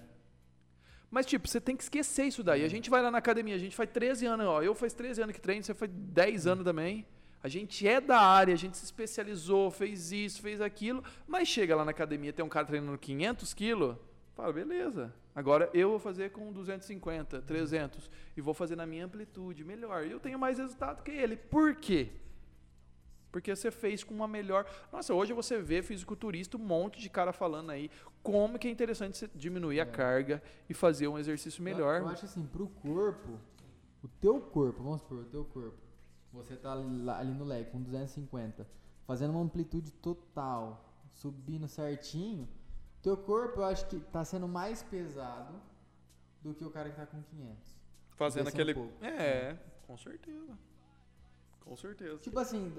Mas, tipo, você tem que esquecer isso daí. A gente vai lá na academia, a gente faz treze anos. Ó, eu faz treze anos que treino, você faz dez anos também. A gente é da área, a gente se especializou, fez isso, fez aquilo. Mas chega lá na academia, tem um cara treinando quinhentos quilos. Fala, beleza. Agora eu vou fazer com duzentos e cinquenta, trezentos. E vou fazer na minha amplitude, melhor. E eu tenho mais resultado que ele. Por quê? Porque você fez com uma melhor... Nossa, hoje você vê fisiculturista, um monte de cara falando aí como que é interessante você diminuir é. a carga e fazer um exercício melhor. Eu, eu acho assim, pro corpo, o teu corpo, vamos supor, o teu corpo, você tá ali no leg com duzentos e cinquenta, fazendo uma amplitude total, subindo certinho, teu corpo eu acho que tá sendo mais pesado do que o cara que tá com quinhentos. Fazendo aquele... Um pouco, é, né? Com certeza. Com certeza. Tipo assim,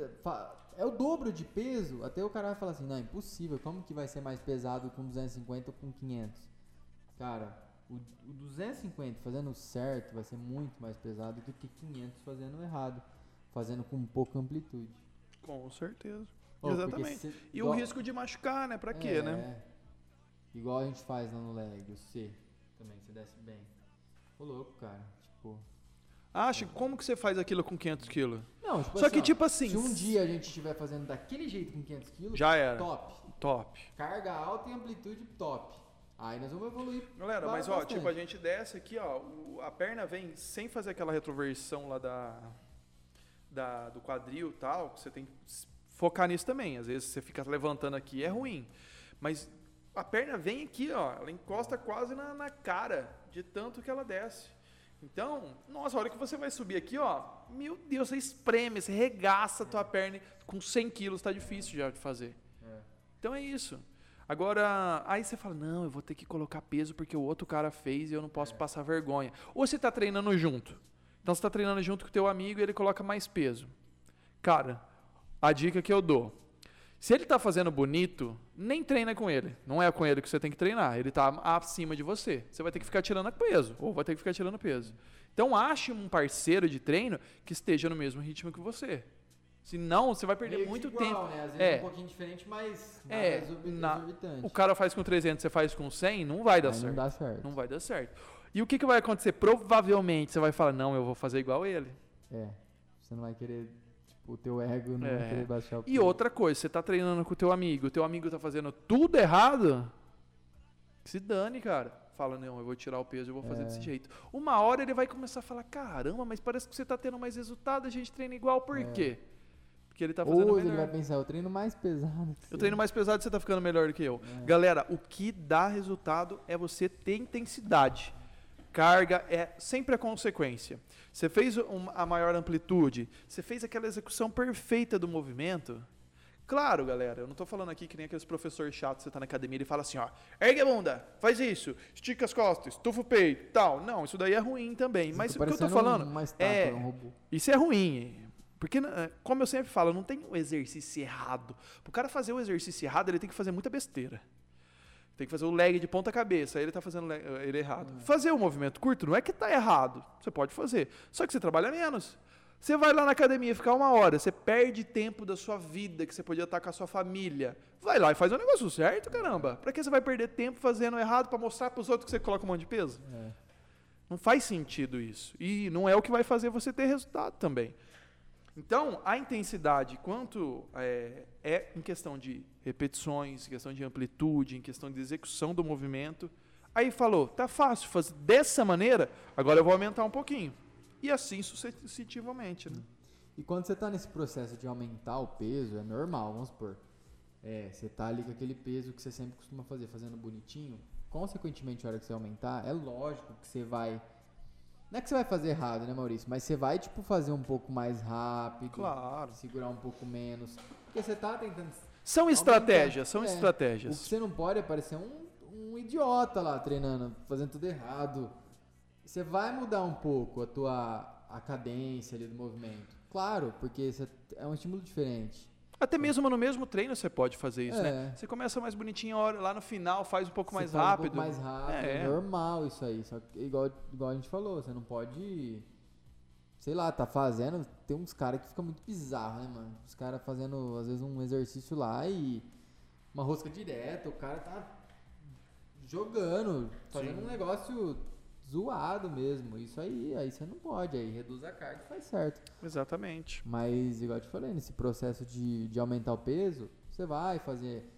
é o dobro de peso, até o cara vai falar assim, não, é impossível, como que vai ser mais pesado com duzentos e cinquenta ou com quinhentos? Cara, o, o duzentos e cinquenta fazendo certo vai ser muito mais pesado do que quinhentos fazendo errado, fazendo com pouca amplitude. Com certeza. Oh, exatamente. Cê, e igual, o risco de machucar, né? Pra quê, é, né? É. Igual a gente faz lá no leg, o C também, se desce bem. Ô louco, cara, tipo... Ah, Chico, como que você faz aquilo com quinhentos quilos? Não, tipo Só assim, que, ó, tipo assim... Se um dia a gente estiver fazendo daquele jeito com quinhentos quilos, já era. Top. Top. Carga alta e amplitude top. Aí nós vamos evoluir. Galera, mas ó, bastante. Tipo, a gente desce aqui, ó, a perna vem sem fazer aquela retroversão lá da, da, do quadril e tal, você tem que focar nisso também. Às vezes você fica levantando aqui, é ruim. Mas a perna vem aqui, ó, ela encosta quase na, na cara de tanto que ela desce. Então, nossa, a hora que você vai subir aqui, ó, meu Deus, você espreme, você regaça a tua perna, com cem quilos tá difícil já de fazer. É. Então é isso. Agora, aí você fala, não, eu vou ter que colocar peso porque o outro cara fez e eu não posso é. passar vergonha. Ou você tá treinando junto. Então você tá treinando junto com o teu amigo e ele coloca mais peso. Cara, a dica que eu dou, se ele tá fazendo bonito, nem treina com ele. Não é com ele que você tem que treinar. Ele tá acima de você. Você vai ter que ficar tirando peso. Ou vai ter que ficar tirando peso. Então, ache um parceiro de treino que esteja no mesmo ritmo que você. Senão, você vai perder meio muito igual, tempo. Né? Às vezes é um pouquinho diferente, mas nada é, exorbitante. O cara faz com trezentos, você faz com cem, não vai dar Aí certo. Não dá certo. Não vai dar certo. E o que, que vai acontecer? Provavelmente, você vai falar, não, eu vou fazer igual ele. É. Você não vai querer... O teu ego não é. vai querer baixar o peso. E outra coisa, você tá treinando com o teu amigo, o teu amigo tá fazendo tudo errado, se dane, cara. Fala, não, eu vou tirar o peso, eu vou fazer é. desse jeito. Uma hora ele vai começar a falar, caramba, mas parece que você tá tendo mais resultado, a gente treina igual, por é. quê? Porque ele tá fazendo Ou melhor. Ou ele vai pensar, eu treino mais pesado. Eu treino mais pesado e você tá ficando melhor do que eu. É. Galera, o que dá resultado é você ter intensidade. Carga é sempre a consequência. Você fez uma, a maior amplitude, você fez aquela execução perfeita do movimento. Claro, galera, eu não estou falando aqui que nem aqueles professores chatos, você está na academia e fala assim, ó, ergue a bunda, faz isso, estica as costas, estufa o peito, tal. Não, isso daí é ruim também. Mas o que eu estou falando um, estátua, é, um robô. Isso é ruim, porque como eu sempre falo, não tem um exercício errado. Para o cara fazer o exercício errado, ele tem que fazer muita besteira. Tem que fazer o leg de ponta cabeça, aí ele tá fazendo ele errado. Uhum. Fazer o movimento curto não é que tá errado, você pode fazer, só que você trabalha menos. Você vai lá na academia ficar uma hora, você perde tempo da sua vida, que você podia estar com a sua família. Vai lá e faz o negócio certo, caramba. Pra que você vai perder tempo fazendo errado pra mostrar pros outros que você coloca um monte de peso? É. Não faz sentido isso. E não é o que vai fazer você ter resultado também. Então, a intensidade, quanto é, é em questão de repetições, em questão de amplitude, em questão de execução do movimento. Aí falou, tá fácil fazer dessa maneira, agora eu vou aumentar um pouquinho. E assim sucessivamente, né? E quando você está nesse processo de aumentar o peso, é normal, vamos supor. É, você está ali com aquele peso que você sempre costuma fazer, fazendo bonitinho. Consequentemente, a hora que você aumentar, é lógico que você vai... Não é que você vai fazer errado, né, Maurício? Mas você vai, tipo, fazer um pouco mais rápido. Claro. Segurar um pouco menos. Porque você tá tentando... São estratégias, são é. estratégias. O que você não pode é parecer um, um idiota lá, treinando, fazendo tudo errado. Você vai mudar um pouco a tua a cadência ali do movimento. Claro, porque você, é um estímulo diferente. Até mesmo no mesmo treino você pode fazer isso, é. né? Você começa mais bonitinho, lá no final faz um pouco você mais faz rápido. Um pouco mais rápido, é, é normal isso aí. Só que igual, igual a gente falou, você não pode... Sei lá, tá fazendo... Tem uns caras que ficam muito bizarros, né, mano? Os caras fazendo, às vezes, um exercício lá e... Uma rosca direta, o cara tá jogando, fazendo Sim. um negócio zoado mesmo. Isso aí, aí você não pode, aí reduz a carga e faz certo. Exatamente. Mas, igual eu te falei, nesse processo de, de aumentar o peso, você vai fazer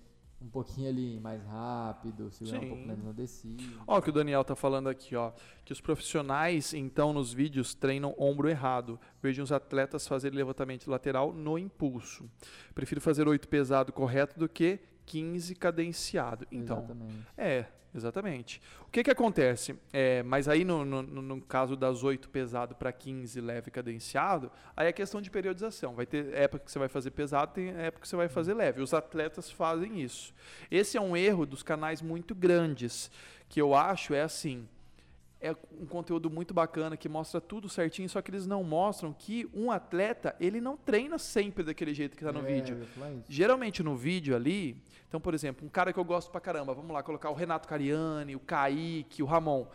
um pouquinho ali mais rápido, segurar um pouco menos na descida. Ó, que o Daniel tá falando aqui, ó, que os profissionais, então, nos vídeos treinam ombro errado. Vejo os atletas fazerem levantamento lateral no impulso. Prefiro fazer oito pesado correto do que quinze cadenciado. Então, exatamente. É, exatamente. O que que acontece? É, mas aí, no, no, no caso das oito pesado para quinze leve cadenciado, aí é questão de periodização. Vai ter época que você vai fazer pesado, tem época que você vai fazer leve. Os atletas fazem isso. Esse é um erro dos canais muito grandes, que eu acho é assim... É um conteúdo muito bacana que mostra tudo certinho, só que eles não mostram que um atleta, ele não treina sempre daquele jeito que tá no é, vídeo. Mas... Geralmente no vídeo ali, então, por exemplo, um cara que eu gosto pra caramba, vamos lá, colocar o Renato Cariani, o Kaique, o Ramon.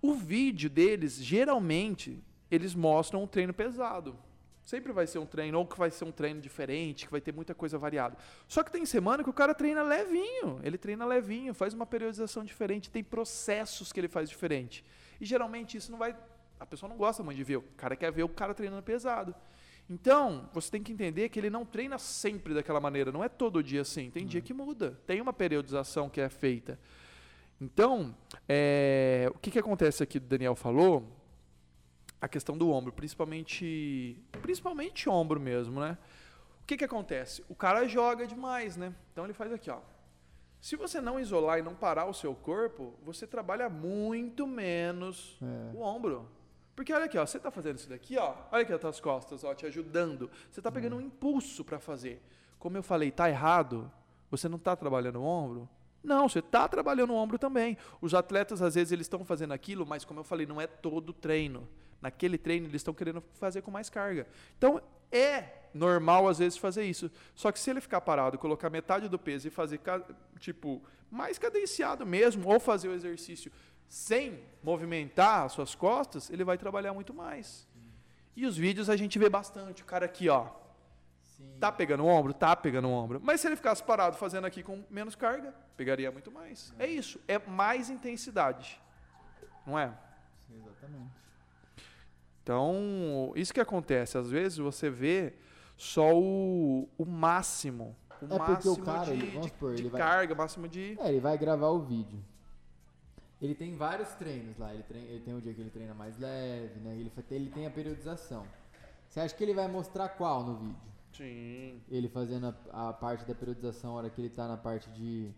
O vídeo deles, geralmente, eles mostram um treino pesado. Sempre vai ser um treino, ou que vai ser um treino diferente, que vai ter muita coisa variada. Só que tem semana que o cara treina levinho, ele treina levinho, faz uma periodização diferente, tem processos que ele faz diferente. E geralmente isso não vai... A pessoa não gosta muito de ver, o cara quer ver o cara treinando pesado. Então, você tem que entender que ele não treina sempre daquela maneira, não é todo dia assim, tem hum. dia que muda, tem uma periodização que é feita. Então, é... o que, que acontece aqui, o Daniel falou... A questão do ombro, principalmente principalmente ombro mesmo, né? O que que acontece? O cara joga demais, né? Então ele faz aqui, ó. Se você não isolar e não parar o seu corpo, você trabalha muito menos é. o ombro. Porque olha aqui, ó, você tá fazendo isso daqui, ó. Olha aqui as tuas costas, ó, te ajudando. Você tá pegando hum. um impulso para fazer. Como eu falei, tá errado? Você não tá trabalhando o ombro? Não, você tá trabalhando o ombro também. Os atletas, às vezes, eles estão fazendo aquilo, mas como eu falei, não é todo treino. Naquele treino, eles estão querendo fazer com mais carga. Então, é normal, às vezes, fazer isso. Só que se ele ficar parado, colocar metade do peso e fazer, tipo, mais cadenciado mesmo, ou fazer o exercício sem movimentar as suas costas, ele vai trabalhar muito mais. Hum. E os vídeos a gente vê bastante. O cara aqui, ó, Sim. tá pegando o ombro? Tá pegando o ombro. Mas se ele ficasse parado fazendo aqui com menos carga, pegaria muito mais. É, é isso. É mais intensidade. Não é? Sim, exatamente. Então, isso que acontece. Às vezes você vê só o, o máximo. O é máximo porque o cara, de, ele, vamos supor, de, de ele vai, carga, máximo de... É, ele vai gravar o vídeo. Ele tem vários treinos lá. Ele, treina, ele tem um dia que ele treina mais leve, né? Ele, ele tem a periodização. Você acha que ele vai mostrar qual no vídeo? Sim. Ele fazendo a, a parte da periodização, a hora que ele tá na parte de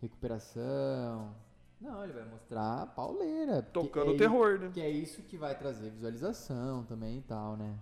recuperação... Não, ele vai mostrar a pauleira. Tocando o terror, né? Que é isso que vai trazer visualização também e tal, né?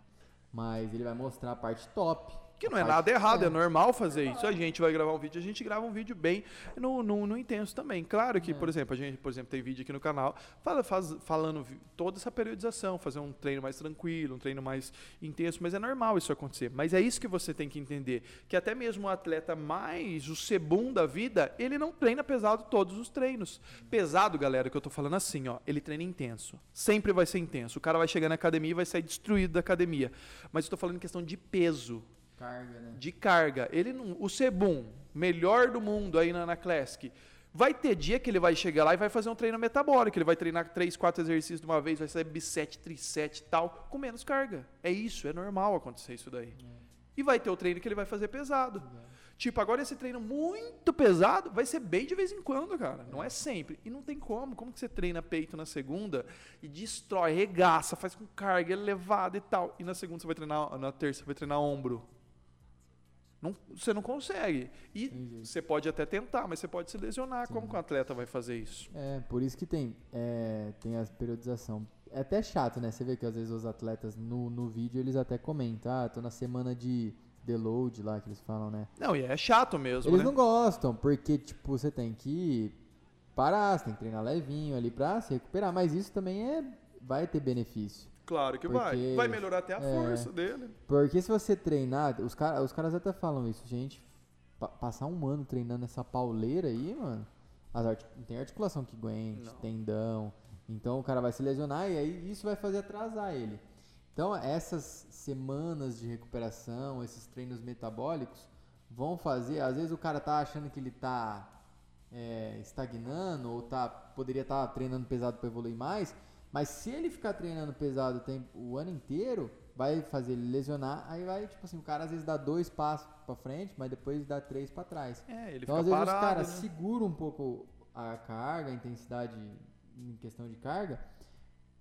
Mas ele vai mostrar a parte top. Que não é nada errado, é normal fazer isso. A gente vai gravar um vídeo, a gente grava um vídeo bem no, no, no intenso também. Claro que, é. por exemplo, a gente por exemplo, tem vídeo aqui no canal fala, faz, falando toda essa periodização, fazer um treino mais tranquilo, um treino mais intenso, mas é normal isso acontecer. Mas é isso que você tem que entender, que até mesmo o atleta mais o sebum da vida, ele não treina pesado todos os treinos. Pesado, galera, que eu tô falando assim, ó, ele treina intenso. Sempre vai ser intenso. O cara vai chegar na academia e vai sair destruído da academia. Mas eu tô falando em questão de peso. Carga, né? De carga. Ele não, o Sebum, melhor do mundo aí na, na Classic, vai ter dia que ele vai chegar lá e vai fazer um treino metabólico. Ele vai treinar três, quatro exercícios de uma vez, vai sair bicep, tricep e tal, com menos carga. É isso, é normal acontecer isso daí. É. E vai ter o treino que ele vai fazer pesado. É. Tipo, agora esse treino muito pesado vai ser bem de vez em quando, cara. É. Não é sempre. E não tem como. Como que você treina peito na segunda e destrói, regaça, faz com carga elevada e tal. E na segunda você vai treinar, na terça você vai treinar ombro. Não, você não consegue. E Entendi. Você pode até tentar, mas você pode se lesionar. Sim. Como que o um atleta vai fazer isso? É, por isso que tem, é, tem a periodização. É até chato, né? Você vê que às vezes os atletas no, no vídeo, eles até comentam. Ah, tô na semana de deload lá, que eles falam, né? Não, e é chato mesmo, Eles né? não gostam, porque, tipo, você tem que parar, você tem que treinar levinho ali pra se recuperar. Mas isso também é, vai ter benefício. Claro que porque, vai. Vai melhorar até a é, força dele. Porque se você treinar... Os, cara, os caras até falam isso, gente. Pa, passar um ano treinando essa pauleira aí, mano... As art, tem articulação que aguente, Não. tendão. Então o cara vai se lesionar e aí isso vai fazer atrasar ele. Então essas semanas de recuperação, esses treinos metabólicos, vão fazer... Às vezes o cara tá achando que ele tá é, estagnando ou tá, poderia estar tá treinando pesado para evoluir mais... Mas se ele ficar treinando pesado o, tempo, o ano inteiro, vai fazer ele lesionar, aí vai, tipo assim, o cara às vezes dá dois passos pra frente, mas depois dá três pra trás. É, ele então, fica às vezes parado, os caras, né, seguram um pouco a carga, a intensidade em questão de carga,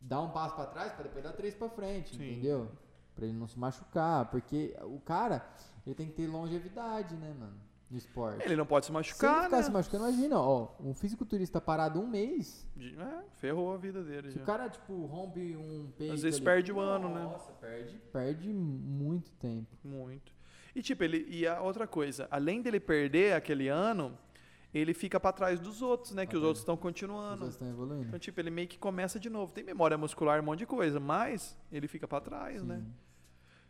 dá um passo pra trás pra depois dar três pra frente, sim, entendeu? Pra ele não se machucar, porque o cara, ele tem que ter longevidade, né, mano, no esporte. Ele não pode se machucar, se ele ficar, né, se machucando, imagina, ó, um fisiculturista parado um mês... É, ferrou a vida dele. Se já. O cara, tipo, rompe um peito... Às vezes ali, perde o ano, nossa, né? Nossa, perde, perde muito tempo. Muito. E, tipo, ele, e a outra coisa, além dele perder aquele ano... ele fica pra trás dos outros, né? Que ah, os outros estão continuando. Os outros estão evoluindo. Então, tipo, ele meio que começa de novo. Tem memória muscular, um monte de coisa, mas ele fica pra trás, sim, né?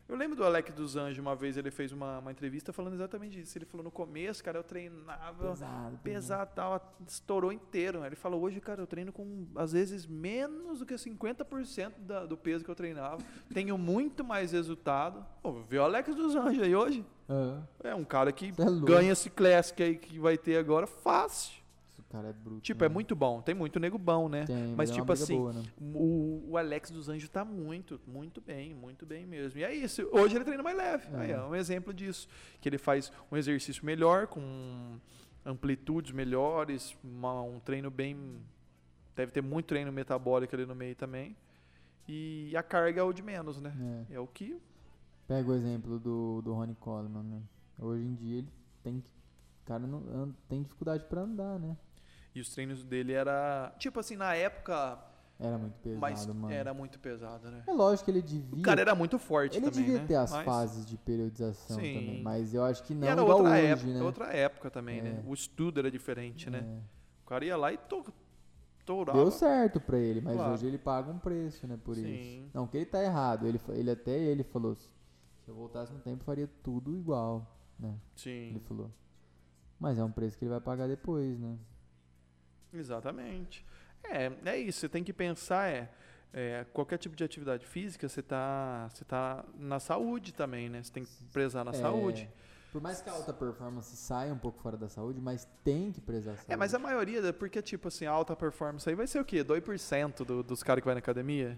Eu lembro do Alec dos Anjos, uma vez ele fez uma, uma entrevista falando exatamente disso. Ele falou, no começo, cara, eu treinava pesado, pesado tal, estourou inteiro. Ele falou, hoje, cara, eu treino com, às vezes, menos do que cinquenta por cento da, do peso que eu treinava. Tenho muito mais resultado. Pô, vê o Alec dos Anjos aí hoje. Uhum. É um cara que é ganha esse Classic aí que vai ter agora fácil. Esse cara é bruto. Tipo, né? É muito bom. Tem muito nego bom, né? Tem, mas, tipo assim, boa, né? o, o Alec dos Anjos tá muito, muito bem, muito bem mesmo. E é isso. Hoje ele treina mais leve. É. Aí é um exemplo disso. Que ele faz um exercício melhor, com amplitudes melhores, uma, um treino bem... Deve ter muito treino metabólico ali no meio também. E a carga é o de menos, né? É, é o que... Pega o exemplo do, do Ronnie Coleman, né? Hoje em dia ele tem, cara, não, tem dificuldade pra andar, né? E os treinos dele era... Tipo assim, na época... Era muito pesado, mas mano. Era muito pesado, né? É lógico que ele devia... O cara era muito forte ele também, Ele devia né? ter as mas... fases de periodização, sim, também, mas eu acho que não era igual outra hoje, época, né? outra época também, é. né? O estudo era diferente, é. né? O cara ia lá e to... tourava. Deu certo pra ele, mas claro. hoje ele paga um preço, né? Por sim. isso. Não, que ele tá errado. Ele, ele até ele falou... Se eu voltasse no tempo, faria tudo igual, né? Sim. Ele falou. Mas é um preço que ele vai pagar depois, né? Exatamente. É, é isso. Você tem que pensar, é, é qualquer tipo de atividade física, você tá, você tá na saúde também, né? Você tem que prezar na é, saúde. Por mais que a alta performance saia um pouco fora da saúde, mas tem que prezar a saúde. É, mas a maioria, porque tipo assim, a alta performance aí vai ser o quê? dois por cento do, dos caras que vai na academia?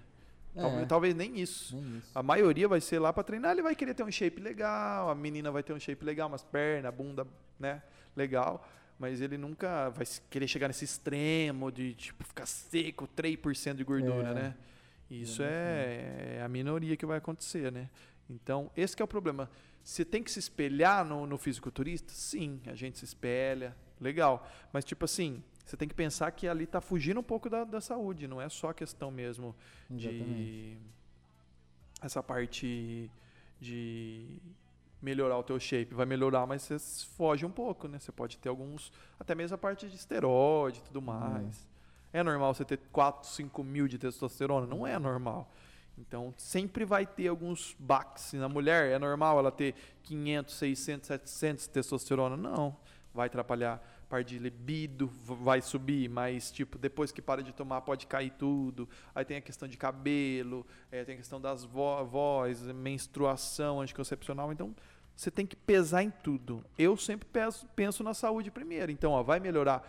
Talvez, é. talvez nem, isso. nem isso. A maioria vai ser lá pra treinar, ele vai querer ter um shape legal, a menina vai ter um shape legal, umas pernas, bunda, né, legal, mas ele nunca vai querer chegar nesse extremo de, tipo, ficar seco, três por cento de gordura, é. né? Isso é, é a minoria que vai acontecer, né? Então, esse que é o problema. Você tem que se espelhar no, no fisiculturista? Sim, a gente se espelha, legal, mas tipo assim... Você tem que pensar que ali está fugindo um pouco da, da saúde, não é só a questão mesmo de... Essa parte de melhorar o teu shape. Vai melhorar, mas você foge um pouco, né? Você pode ter alguns... Até mesmo a parte de esteroide e tudo mais. É. É normal você ter quatro, cinco mil de testosterona? Não é normal. Então, sempre vai ter alguns baques. Na mulher, é normal ela ter quinhentos, seiscentos, setecentos de testosterona? Não. Vai atrapalhar... parte de libido vai subir, mas tipo, depois que para de tomar pode cair tudo. Aí tem a questão de cabelo, é, tem a questão das vo- voz, menstruação, anticoncepcional. Então, você tem que pesar em tudo. Eu sempre peso, penso na saúde primeiro. Então, ó, vai melhorar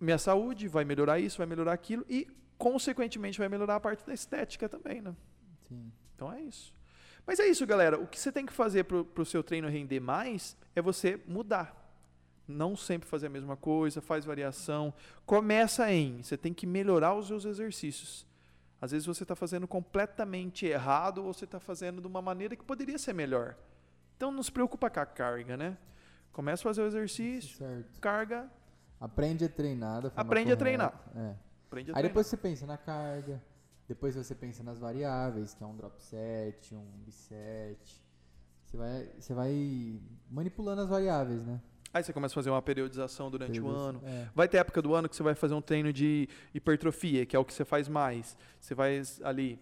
minha saúde, vai melhorar isso, vai melhorar aquilo e, consequentemente, vai melhorar a parte da estética também, né? Sim. Então, é isso. Mas é isso, galera. O que você tem que fazer para o seu treino render mais é você mudar. Não sempre fazer a mesma coisa, faz variação. Começa em, você tem que melhorar os seus exercícios. Às vezes você está fazendo completamente errado ou você está fazendo de uma maneira que poderia ser melhor. Então não se preocupa com a carga, né? Começa a fazer o exercício, certo. carga... Aprende a treinar. Da forma Aprende, a treinar. É. Aprende a Aí treinar. Aí depois você pensa na carga, depois você pensa nas variáveis, que é um drop set, um biset. Você vai, você vai manipulando as variáveis, né? Aí você começa a fazer uma periodização durante Periodiz... o ano. É. Vai ter época do ano que você vai fazer um treino de hipertrofia, que é o que você faz mais. Você faz ali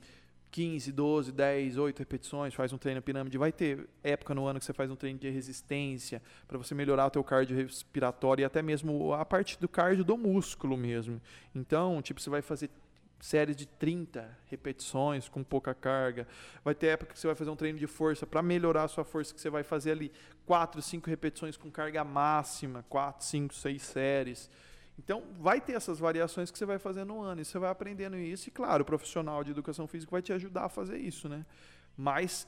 quinze, doze, dez, oito repetições, faz um treino pirâmide. Vai ter época no ano que você faz um treino de resistência, para você melhorar o teu cardio respiratório e até mesmo a parte do cardio do músculo mesmo. Então, tipo, você vai fazer séries de trinta repetições com pouca carga. Vai ter época que você vai fazer um treino de força para melhorar a sua força, que você vai fazer ali quatro, cinco repetições com carga máxima, quatro, cinco, seis séries. Então, vai ter essas variações que você vai fazendo no ano e você vai aprendendo isso. E, claro, o profissional de educação física vai te ajudar a fazer isso, né? Mas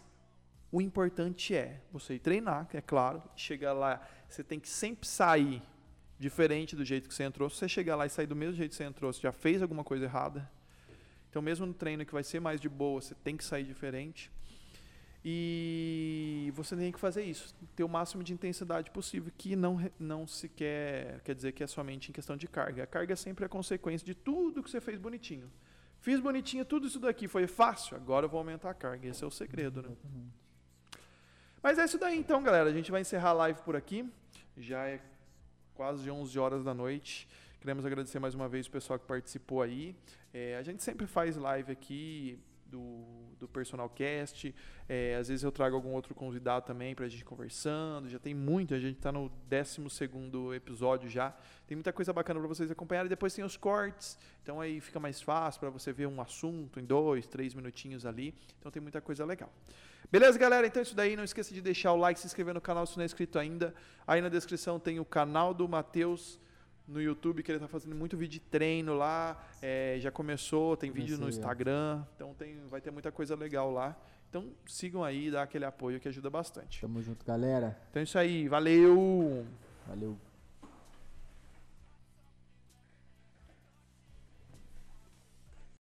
o importante é você treinar, é claro. Chegar lá, você tem que sempre sair diferente do jeito que você entrou. Se você chegar lá e sair do mesmo jeito que você entrou, você já fez alguma coisa errada. Então, mesmo no treino que vai ser mais de boa, você tem que sair diferente. E você tem que fazer isso, ter o máximo de intensidade possível, que não, não se quer, quer dizer que é somente em questão de carga. A carga sempre é a consequência de tudo que você fez bonitinho. Fiz bonitinho tudo isso daqui, foi fácil, agora eu vou aumentar a carga. Esse é o segredo, né? Mas é isso daí então, galera. A gente vai encerrar a live por aqui. Já é quase onze horas da noite. Queremos agradecer mais uma vez o pessoal que participou aí. É, a gente sempre faz live aqui do, do Personal Cast. É, às vezes eu trago algum outro convidado também pra gente conversando. Já tem muito, a gente tá no décimo segundo episódio já. Tem muita coisa bacana pra vocês acompanharem. Depois tem os cortes, então aí fica mais fácil pra você ver um assunto em dois, três minutinhos ali. Então tem muita coisa legal. Beleza, galera? Então é isso daí. Não esqueça de deixar o like, se inscrever no canal se não é inscrito ainda. Aí na descrição tem o canal do Matheus no YouTube, que ele tá fazendo muito vídeo de treino lá, é, já começou, tem vídeo no Instagram, então tem, vai ter muita coisa legal lá. Então sigam aí, dá aquele apoio que ajuda bastante. Tamo junto, galera. Então é isso aí, valeu! Valeu!